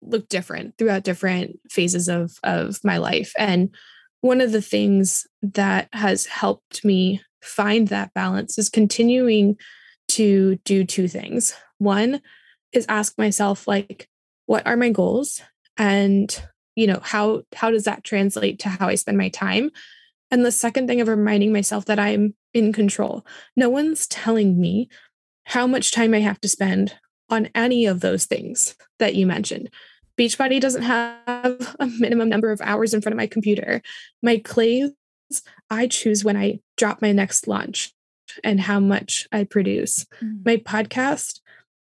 look different throughout different phases of my life. And one of the things that has helped me find that balance is continuing to do two things. One is ask myself, like, what are my goals? And, you know, how does that translate to how I spend my time? And the second thing of reminding myself that I'm in control. No one's telling me how much time I have to spend on any of those things that you mentioned. Beachbody doesn't have a minimum number of hours in front of my computer. My clays, I choose when I drop my next launch and how much I produce. Mm. My podcast,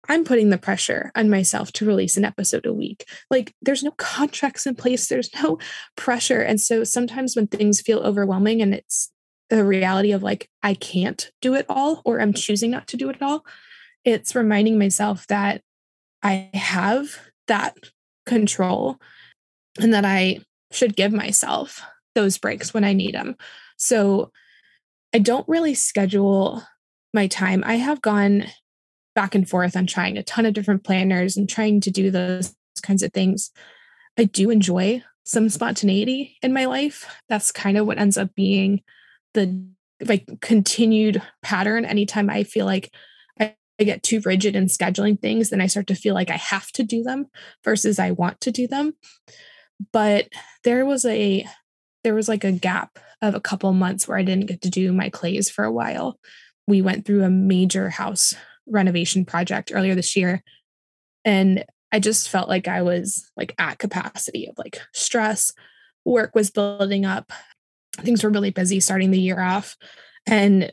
I'm putting the pressure on myself to release an episode a week. Like, there's no contracts in place. There's no pressure. And so sometimes when things feel overwhelming and it's the reality of like, I can't do it all, or I'm choosing not to do it all, it's reminding myself that I have that control and that I should give myself those breaks when I need them. So I don't really schedule my time. I have gone back and forth on trying a ton of different planners and trying to do those kinds of things. I do enjoy some spontaneity in my life. That's kind of what ends up being the like continued pattern. Anytime I feel like I get too rigid in scheduling things, then I start to feel like I have to do them versus I want to do them. But there was like a gap of a couple months where I didn't get to do my clays for a while. We went through a major house renovation project earlier this year, and I just felt like I was like at capacity of like stress. Work was building up. Things were really busy starting the year off. And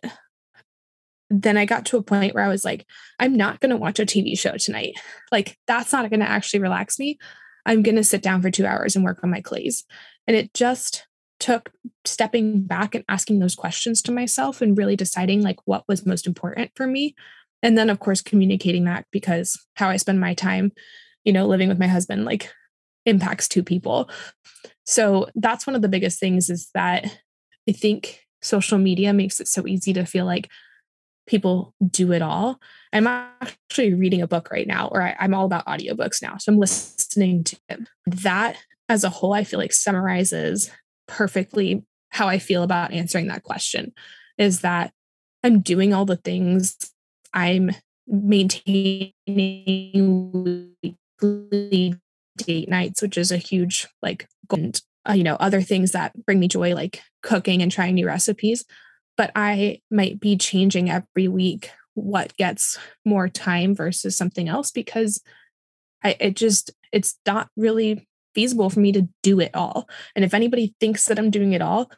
then I got to a point where I was like, I'm not going to watch a TV show tonight. Like, that's not going to actually relax me. I'm going to sit down for 2 hours and work on my clays. And it just took stepping back and asking those questions to myself and really deciding like what was most important for me. And then of course, communicating that, because how I spend my time, you know, living with my husband, like impacts two people. So that's one of the biggest things, is that I think social media makes it so easy to feel like people do it all. I'm actually reading a book right now, or I'm all about audiobooks now. So I'm listening to it. That as a whole, I feel like summarizes perfectly how I feel about answering that question, is that I'm doing all the things, I'm maintaining weekly date nights, which is a huge like goal, and other things that bring me joy, like cooking and trying new recipes. But I might be changing every week what gets more time versus something else, because it's not really feasible for me to do it all. And if anybody thinks that I'm doing it all,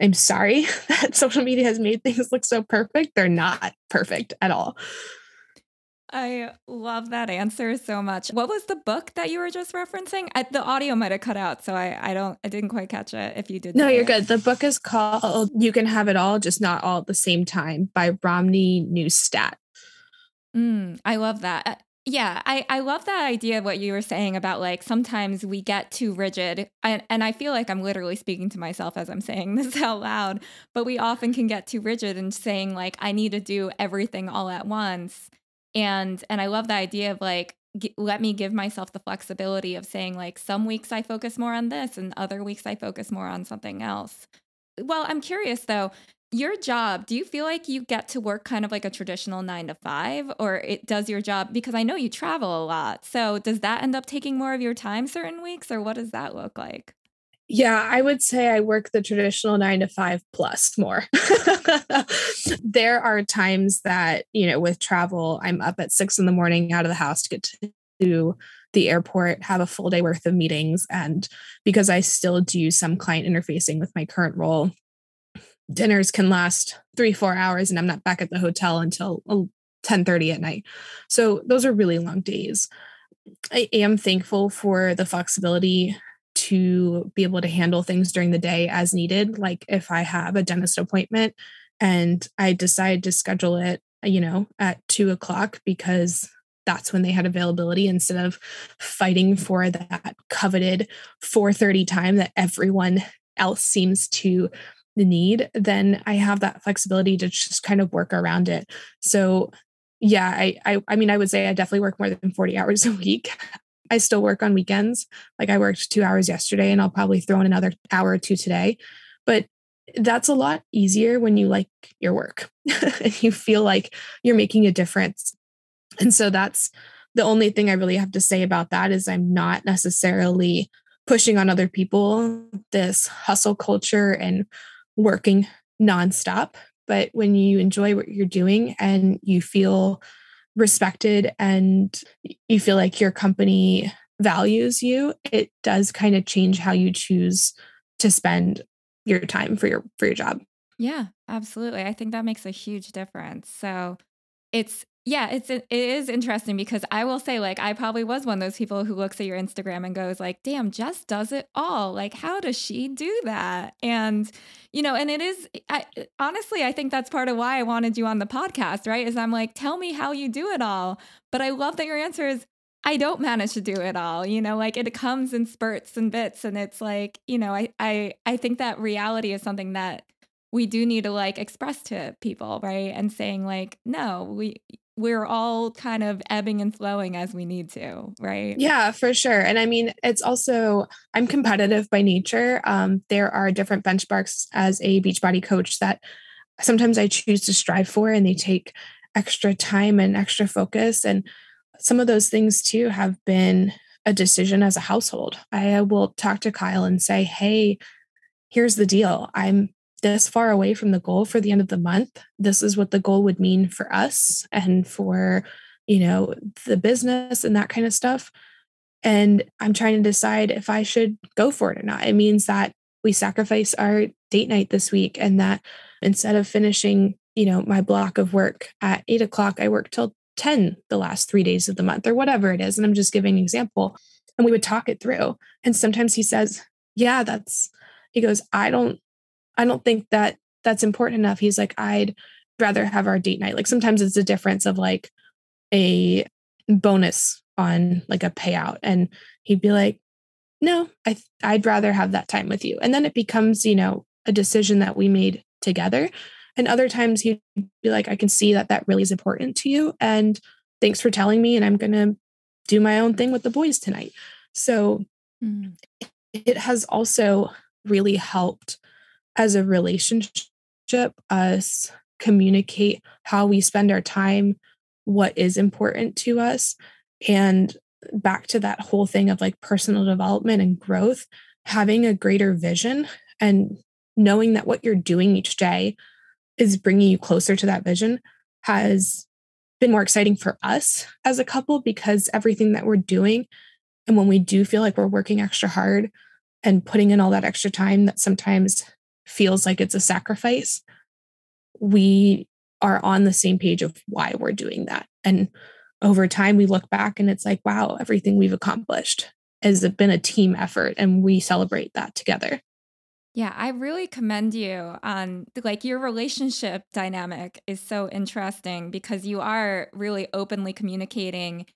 I'm sorry that social media has made things look so perfect. They're not perfect at all. I love that answer so much. What was the book that you were just referencing? The audio might have cut out, so I didn't quite catch it if you did. No, you're good. The book is called You Can Have It All, Just Not All at the Same Time by Romney Neustadt. I love that. Yeah, I love that idea of what you were saying about, like, sometimes we get too rigid, and I feel like I'm literally speaking to myself as I'm saying this out loud, but we often can get too rigid and saying, like, I need to do everything all at once. And I love the idea of, like, let me give myself the flexibility of saying, like, some weeks I focus more on this and other weeks I focus more on something else. Well, I'm curious though, your job, do you feel like you get to work kind of like a traditional 9 to 5, or does your job, because I know you travel a lot, so does that end up taking more of your time certain weeks, or what does that look like? Yeah, I would say I work the traditional 9 to 5 plus more. There are times that, with travel, I'm up at 6 a.m. out of the house to get to the airport, have a full day worth of meetings. And because I still do some client interfacing with my current role, dinners can last 3-4 hours, and I'm not back at the hotel until 10:30 at night. So those are really long days. I am thankful for the flexibility to be able to handle things during the day as needed. Like if I have a dentist appointment and I decide to schedule it, at 2:00 because that's when they had availability, instead of fighting for that coveted 4:30 time that everyone else seems to need, then I have that flexibility to just kind of work around it. So yeah, I mean, I would say I definitely work more than 40 hours a week. I still work on weekends. Like I worked 2 hours yesterday, and I'll probably throw in another hour or two today, but that's a lot easier when you like your work and you feel like you're making a difference. And so that's the only thing I really have to say about that, is I'm not necessarily pushing on other people this hustle culture and working nonstop. But when you enjoy what you're doing and you feel respected and you feel like your company values you, it does kind of change how you choose to spend your time for your job. Yeah, absolutely. I think that makes a huge difference. So it is interesting, because I will say, like, I probably was one of those people who looks at your Instagram and goes like, damn, Jess does it all. Like, how does she do that? And, and it is, honestly, I think that's part of why I wanted you on the podcast, right? Is I'm like, tell me how you do it all. But I love that your answer is, I don't manage to do it all, like it comes in spurts and bits. And it's like, I think that reality is something that we do need to like express to people, right? And saying like, no, we're all kind of ebbing and flowing as we need to, right? Yeah, for sure. And I mean, it's also, I'm competitive by nature. There are different benchmarks as a Beachbody coach that sometimes I choose to strive for, and they take extra time and extra focus. And some of those things too have been a decision as a household. I will talk to Kyle and say, hey, here's the deal. I'm this far away from the goal for the end of the month. This is what the goal would mean for us and for, the business and that kind of stuff. And I'm trying to decide if I should go for it or not. It means that we sacrifice our date night this week, and that instead of finishing, my block of work at 8:00, I work till 10 the last 3 days of the month, or whatever it is. And I'm just giving an example. And we would talk it through. And sometimes he says, yeah, he goes, I don't think that that's important enough. He's like, I'd rather have our date night. Like sometimes it's a difference of like a bonus on like a payout. And he'd be like, no, I'd rather have that time with you. And then it becomes, a decision that we made together. And other times he'd be like, I can see that really is important to you. And thanks for telling me. And I'm going to do my own thing with the boys tonight. So it has also really helped as a relationship, us communicate how we spend our time, what is important to us. And back to that whole thing of like personal development and growth, having a greater vision and knowing that what you're doing each day is bringing you closer to that vision has been more exciting for us as a couple, because everything that we're doing, and when we do feel like we're working extra hard and putting in all that extra time that sometimes feels like it's a sacrifice, we are on the same page of why we're doing that. And over time, we look back and it's like, wow, everything we've accomplished has been a team effort, and we celebrate that together. Yeah, I really commend you on like your relationship dynamic is so interesting, because you are really openly communicating,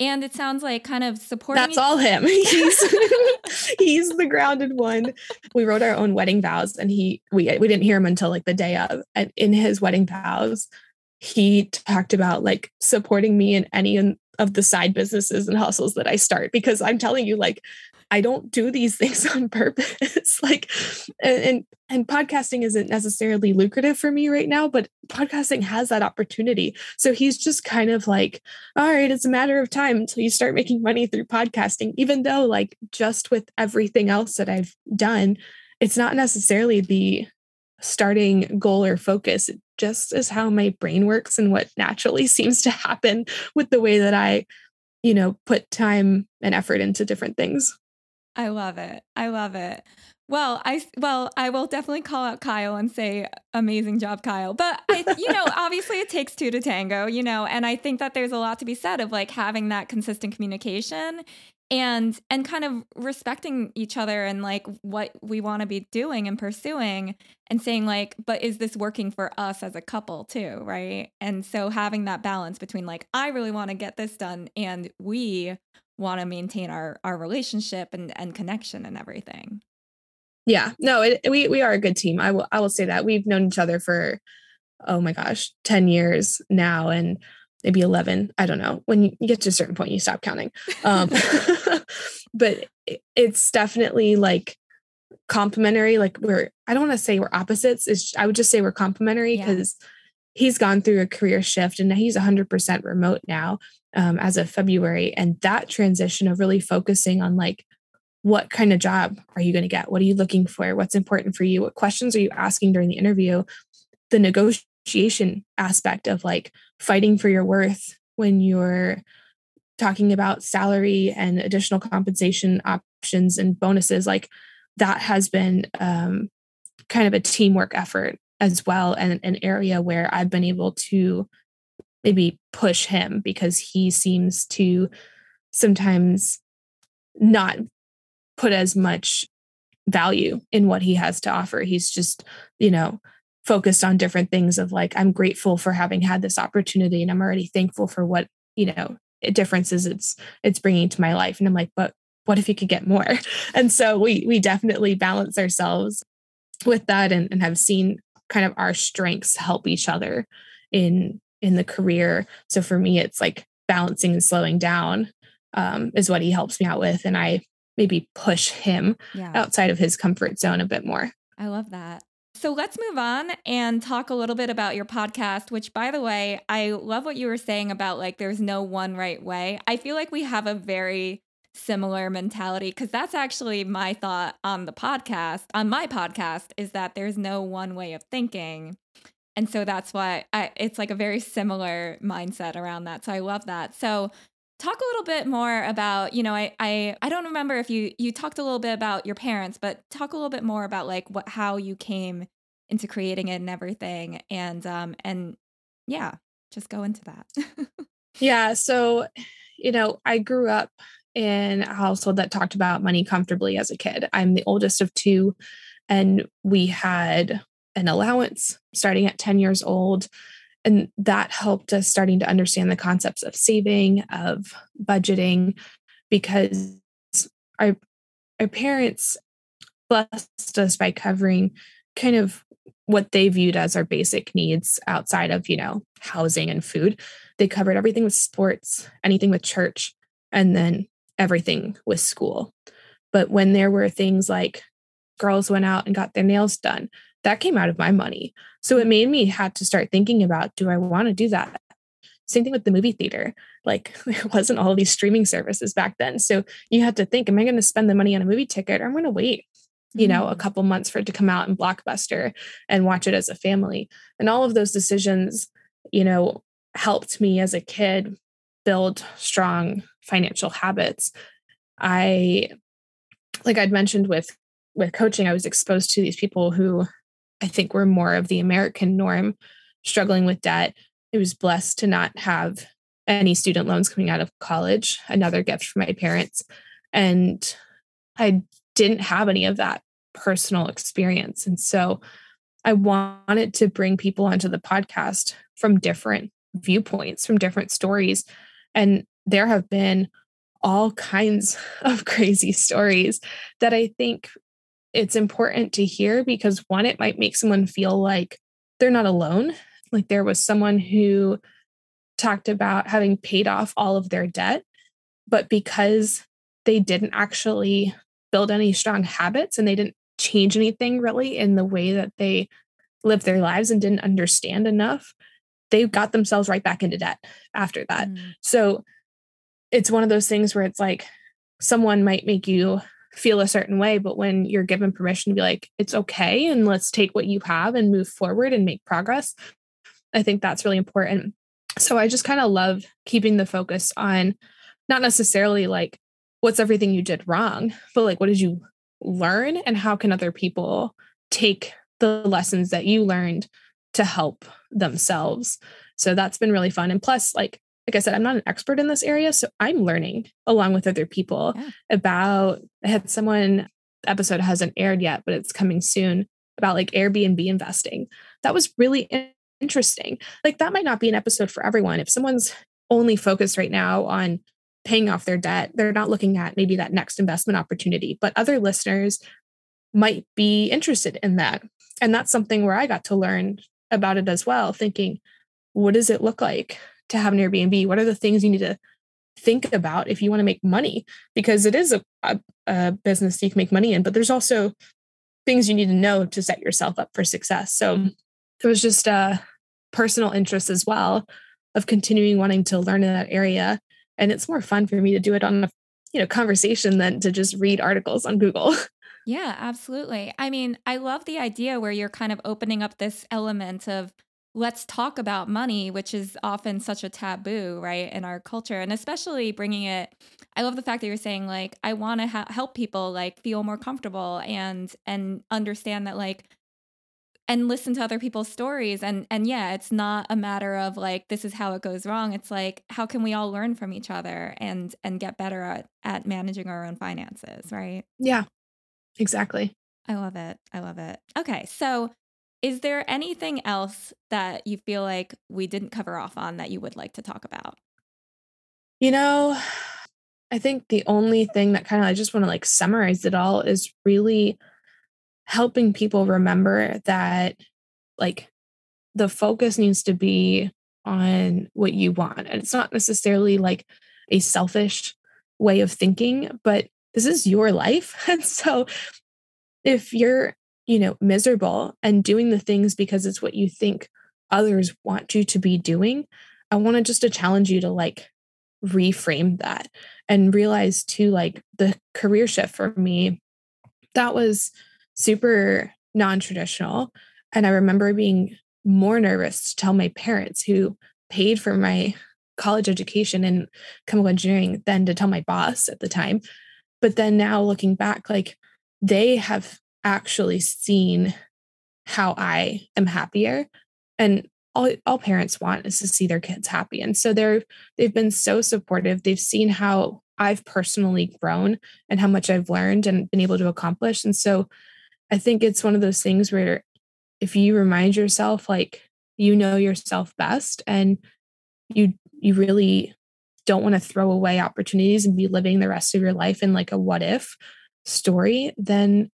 and it sounds like kind of supporting. That's all him. He's the grounded one. We wrote our own wedding vows, and we didn't hear him until like the day of. And in his wedding vows, he talked about like supporting me in any of the side businesses and hustles that I start, because I'm telling you, like, I don't do these things on purpose. Like, and podcasting isn't necessarily lucrative for me right now, but podcasting has that opportunity. So he's just kind of like, all right, it's a matter of time until you start making money through podcasting, even though like just with everything else that I've done, it's not necessarily the starting goal or focus. It just is how my brain works and what naturally seems to happen with the way that I, you know, put time and effort into different things. I love it. I love it. Well, I will definitely call out Kyle and say, amazing job, Kyle. But, obviously it takes two to tango, and I think that there's a lot to be said of like having that consistent communication and kind of respecting each other and like what we want to be doing and pursuing and saying like, but is this working for us as a couple too? Right. And so having that balance between like, I really want to get this done, and we want to maintain our relationship and connection and everything. Yeah, no, we are a good team. I will say that we've known each other for, oh my gosh, 10 years now, and maybe 11. I don't know. When you get to a certain point, you stop counting. But it's definitely like complementary. Like I don't want to say we're opposites. I would just say we're complementary, because he's gone through a career shift and he's 100% remote now. As of February. And that transition of really focusing on like, what kind of job are you going to get? What are you looking for? What's important for you? What questions are you asking during the interview? The negotiation aspect of like fighting for your worth when you're talking about salary and additional compensation options and bonuses, like that has been kind of a teamwork effort as well. And an area where I've been able to maybe push him, because he seems to sometimes not put as much value in what he has to offer. He's just, focused on different things of like, I'm grateful for having had this opportunity, and I'm already thankful for what, differences it's bringing to my life. And I'm like, but what if you could get more? And so we definitely balance ourselves with that, and have seen kind of our strengths help each other in the career. So for me, it's like balancing and slowing down is what he helps me out with. And I maybe push him outside of his comfort zone a bit more. I love that. So let's move on and talk a little bit about your podcast, which, by the way, I love what you were saying about like, there's no one right way. I feel like we have a very similar mentality, because that's actually my thought on my podcast is that there's no one way of thinking. And so that's why it's like a very similar mindset around that. So I love that. So talk a little bit more about, I don't remember if you talked a little bit about your parents, but talk a little bit more about like how you came into creating it and everything. And just go into that. Yeah. So, I grew up in a household that talked about money comfortably as a kid. I'm the oldest of two, and we had an allowance starting at 10 years old. And that helped us starting to understand the concepts of saving, of budgeting, because our parents blessed us by covering kind of what they viewed as our basic needs outside of, housing and food. They covered everything with sports, anything with church, and then everything with school. But when there were things like girls went out and got their nails done, that came out of my money. So it made me have to start thinking about, do I want to do that? Same thing with the movie theater. Like, there wasn't all these streaming services back then. So you had to think, am I going to spend the money on a movie ticket, or I'm going to wait, you know, a couple months for it to come out in Blockbuster and watch it as a family? And all of those decisions, you know, helped me as a kid build strong financial habits. I, like I'd mentioned with coaching, I was exposed to these people who I think were more of the American norm, struggling with debt. I was blessed to not have any student loans coming out of college, another gift from my parents. And I didn't have any of that personal experience. And so I wanted to bring people onto the podcast from different viewpoints, from different stories. And there have been all kinds of crazy stories that I think it's important to hear, because one, it might make someone feel like they're not alone. Like, there was someone who talked about having paid off all of their debt, but because they didn't actually build any strong habits and they didn't change anything really in the way that they lived their lives and didn't understand enough, they got themselves right back into debt after that. So it's one of those things where it's like, someone might make you feel a certain way, but when you're given permission to be like, it's okay, and let's take what you have and move forward and make progress, I think that's really important. So I just kind of love keeping the focus on not necessarily like, what's everything you did wrong, but like, what did you learn, and how can other people take the lessons that you learned to help themselves? So that's been really fun. And plus, like I said, I'm not an expert in this area, so I'm learning along with other people about, I had someone, the episode hasn't aired yet, but it's coming soon, about like Airbnb investing. That was really interesting. Like, that might not be an episode for everyone. If someone's only focused right now on paying off their debt, they're not looking at maybe that next investment opportunity, but other listeners might be interested in that. And that's something where I got to learn about it as well, thinking, what does it look like to have an Airbnb? What are the things you need to think about if you want to make money? Because it is a business you can make money in, but there's also things you need to know to set yourself up for success. So it was just a personal interest as well of continuing wanting to learn in that area. And it's more fun for me to do it on a, you know, conversation than to just read articles on Google. Yeah, absolutely. I mean, I love the idea where you're kind of opening up this element of, let's talk about money, which is often such a taboo, right, in our culture. And especially bringing it, I love the fact that you're saying, like, I want to help people like feel more comfortable and understand that, like, and listen to other people's stories. And yeah, it's not a matter of like, this is how it goes wrong. It's like, how can we all learn from each other and get better at managing our own finances, right? Yeah, exactly. I love it. I love it. Okay. So is there anything else that you feel like we didn't cover off on that you would like to talk about? You know, I think the only thing that kind of, I just want to like summarize it all, is really helping people remember that like the focus needs to be on what you want. And it's not necessarily like a selfish way of thinking, but this is your life. And so if you're, you know, miserable and doing the things because it's what you think others want you to be doing, I want to just to challenge you to like reframe that and realize too, like the career shift for me, that was super non-traditional. And I remember being more nervous to tell my parents, who paid for my college education in chemical engineering, than to tell my boss at the time. But then now looking back, like they have actually seen how I am happier, and all parents want is to see their kids happy. And so they've been so supportive. They've seen how I've personally grown and how much I've learned and been able to accomplish. And so I think it's one of those things where if you remind yourself, like, you know yourself best, and you really don't want to throw away opportunities and be living the rest of your life in like a what if story, then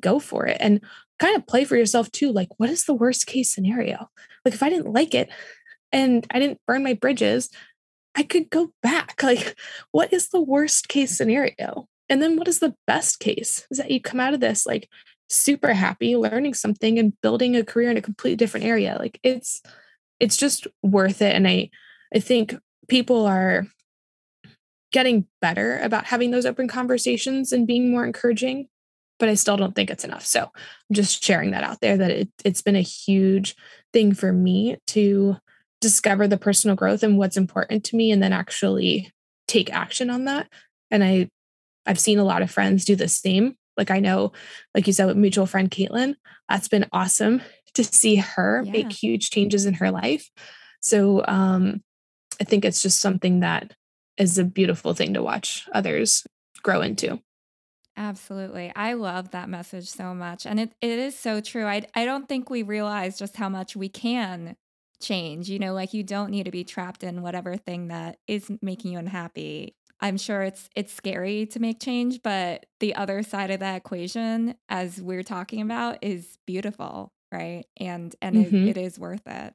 go for it and kind of play for yourself too. Like, what is the worst case scenario? Like, if I didn't like it and I didn't burn my bridges, I could go back. Like, what is the worst case scenario? And then what is the best case? Is that you come out of this like super happy, learning something and building a career in a completely different area. Like it's just worth it. And I I think people are getting better about having those open conversations and being more encouraging, but I still don't think it's enough. So I'm just sharing that out there that it's been a huge thing for me to discover the personal growth and what's important to me, and then actually take action on that. And I've seen a lot of friends do the same. Like I know, like you said, with mutual friend Caitlin, that's been awesome to see her make huge changes in her life. So I think it's just something that is a beautiful thing to watch others grow into. Absolutely. I love that message so much. And it is so true. I don't think we realize just how much we can change. You know, like you don't need to be trapped in whatever thing that is making you unhappy. I'm sure it's scary to make change, but the other side of that equation, as we're talking about, is beautiful, right? And mm-hmm. it is worth it.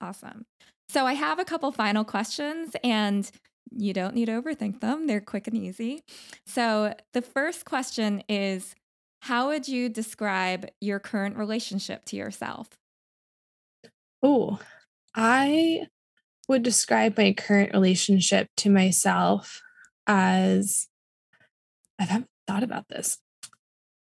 Awesome. So I have a couple final questions, and you don't need to overthink them. They're quick and easy. So the first question is, how would you describe your current relationship to yourself? Oh, I would describe my current relationship to myself as, I haven't thought about this.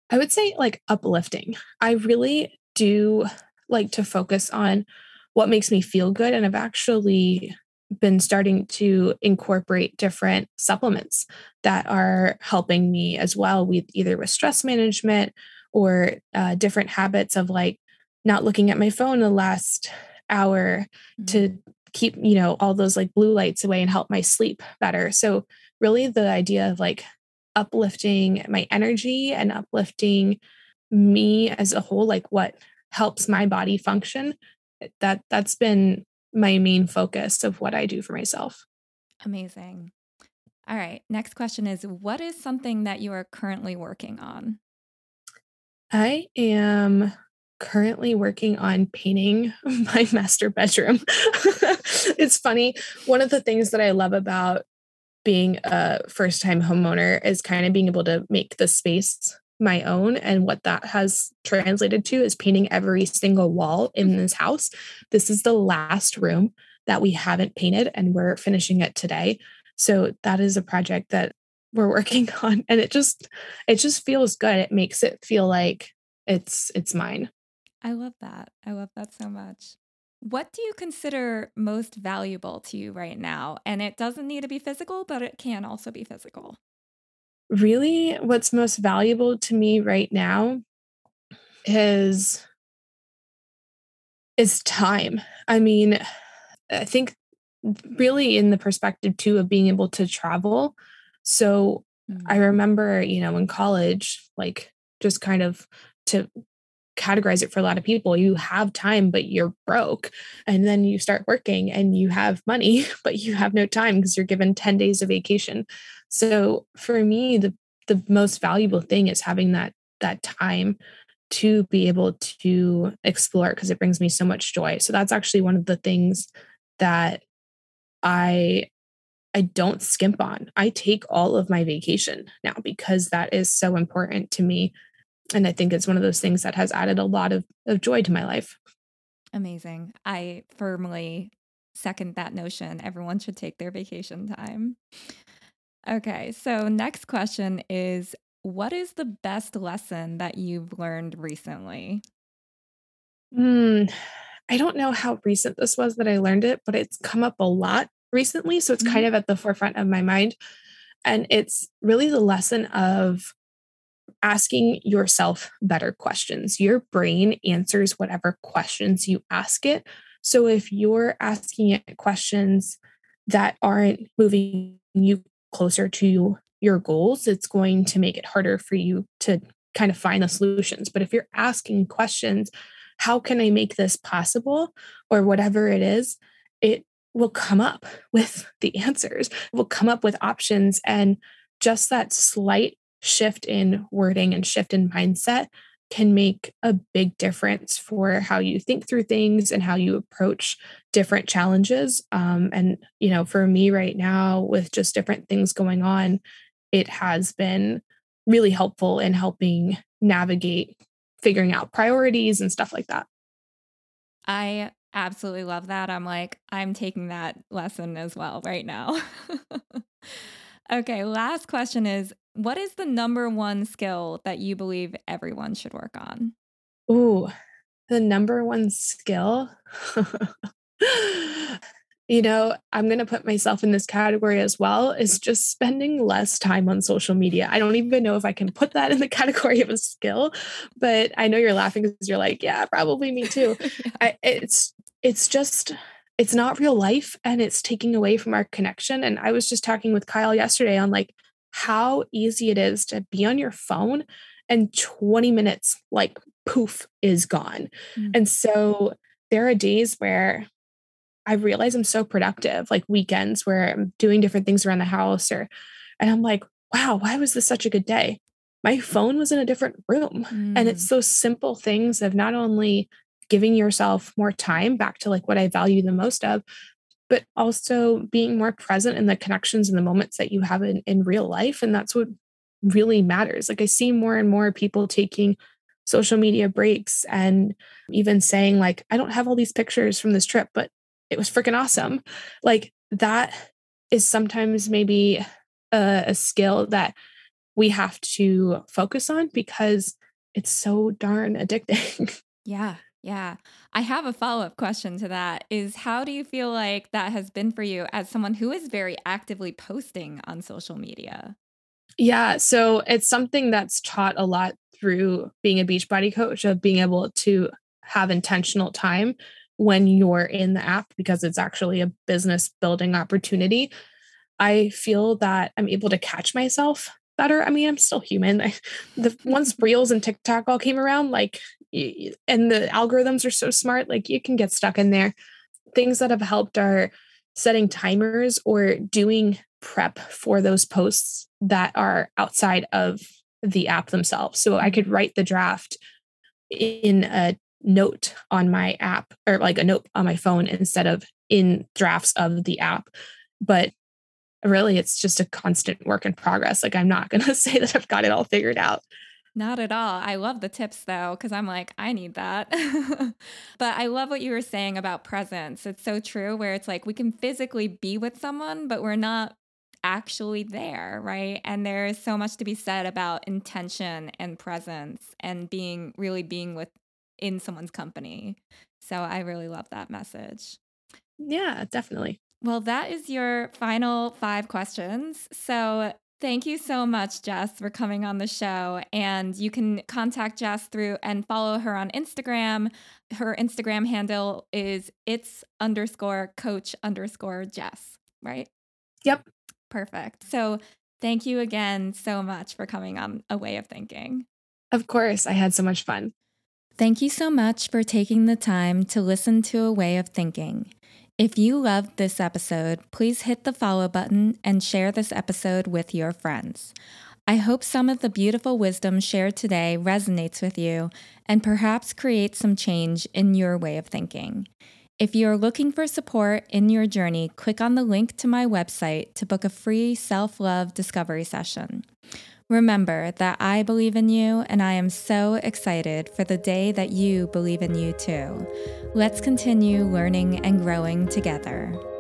I would say like uplifting. I really do like to focus on what makes me feel good. And I've actually been starting to incorporate different supplements that are helping me as well with either with stress management or different habits of like not looking at my phone the last hour mm-hmm. to keep, you know, all those like blue lights away and help my sleep better. So really the idea of like uplifting my energy and uplifting me as a whole, like what helps my body function, that's been my main focus of what I do for myself. Amazing. All right. Next question is, what is something that you are currently working on? I am currently working on painting my master bedroom. It's funny. One of the things that I love about being a first-time homeowner is kind of being able to make the space my own. And what that has translated to is painting every single wall in this house. This is the last room that we haven't painted, and we're finishing it today. So that is a project that we're working on. And it just feels good. It makes it feel like it's mine. I love that. I love that so much. What do you consider most valuable to you right now? And it doesn't need to be physical, but it can also be physical. Really, what's most valuable to me right now is time. I mean, I think really in the perspective too of being able to travel. So I remember, you know, in college, like just kind of to categorize it for a lot of people, you have time, but you're broke. And then you start working and you have money, but you have no time because you're given 10 days of vacation. So for me, the most valuable thing is having that time to be able to explore, because it brings me so much joy. So that's actually one of the things that I don't skimp on. I take all of my vacation now because that is so important to me. And I think it's one of those things that has added a lot of joy to my life. Amazing. I firmly second that notion. Everyone should take their vacation time. Okay, so next question is, what is the best lesson that you've learned recently? I don't know how recent this was that I learned it, but it's come up a lot recently. So it's kind of at the forefront of my mind. And it's really the lesson of asking yourself better questions. Your brain answers whatever questions you ask it. So if you're asking it questions that aren't moving you closer to your goals, it's going to make it harder for you to kind of find the solutions. But if you're asking questions, how can I make this possible, or whatever it is, it will come up with the answers. It will come up with options. And just that slight shift in wording and shift in mindset can make a big difference for how you think through things and how you approach different challenges. And, you know, for me right now with just different things going on, it has been really helpful in helping navigate, figuring out priorities and stuff like that. I absolutely love that. I'm like, I'm taking that lesson as well right now. Okay, last question is, what is the number one skill that you believe everyone should work on? Ooh, the number one skill? You know, I'm going to put myself in this category as well, is just spending less time on social media. I don't even know if I can put that in the category of a skill, but I know you're laughing because you're like, yeah, probably me too. Yeah. It's just, it's not real life, and it's taking away from our connection. And I was just talking with Kyle yesterday on like how easy it is to be on your phone and 20 minutes, like poof, is gone. Mm-hmm. And so there are days where I realize I'm so productive, like weekends where I'm doing different things around the house, and I'm like, wow, why was this such a good day? My phone was in a different room. Mm. And it's those simple things of not only giving yourself more time back to like what I value the most of, but also being more present in the connections and the moments that you have in real life. And that's what really matters. Like I see more and more people taking social media breaks and even saying like, I don't have all these pictures from this trip, but it was freaking awesome. Like that is sometimes maybe a skill that we have to focus on because it's so darn addicting. Yeah. Yeah. I have a follow-up question to that is, how do you feel like that has been for you as someone who is very actively posting on social media? Yeah. So it's something that's taught a lot through being a Beachbody coach, of being able to have intentional time when you're in the app, because it's actually a business building opportunity. I feel that I'm able to catch myself better. I mean, I'm still human. Once Reels and TikTok all came around, like, and the algorithms are so smart, like you can get stuck in there. Things that have helped are setting timers or doing prep for those posts that are outside of the app themselves. So I could write the draft in a note on my app, or like a note on my phone instead of in drafts of the app. But really, it's just a constant work in progress. Like I'm not going to say that I've got it all figured out. Not at all. I love the tips though, because I'm like, I need that. But I love what you were saying about presence. It's so true, where it's like we can physically be with someone, but we're not actually there, right? And there is so much to be said about intention and presence and being with in someone's company. So I really love that message. Yeah, definitely. Well, that is your final 5 questions. So thank you so much, Jess, for coming on the show. And you can contact Jess through and follow her on Instagram. Her Instagram handle is its_coach_Jess, right? Yep. Perfect. So thank you again so much for coming on A Way of Thinking. Of course. I had so much fun. Thank you so much for taking the time to listen to A Way of Thinking. If you loved this episode, please hit the follow button and share this episode with your friends. I hope some of the beautiful wisdom shared today resonates with you and perhaps creates some change in your way of thinking. If you are looking for support in your journey, click on the link to my website to book a free self-love discovery session. Remember that I believe in you, and I am so excited for the day that you believe in you too. Let's continue learning and growing together.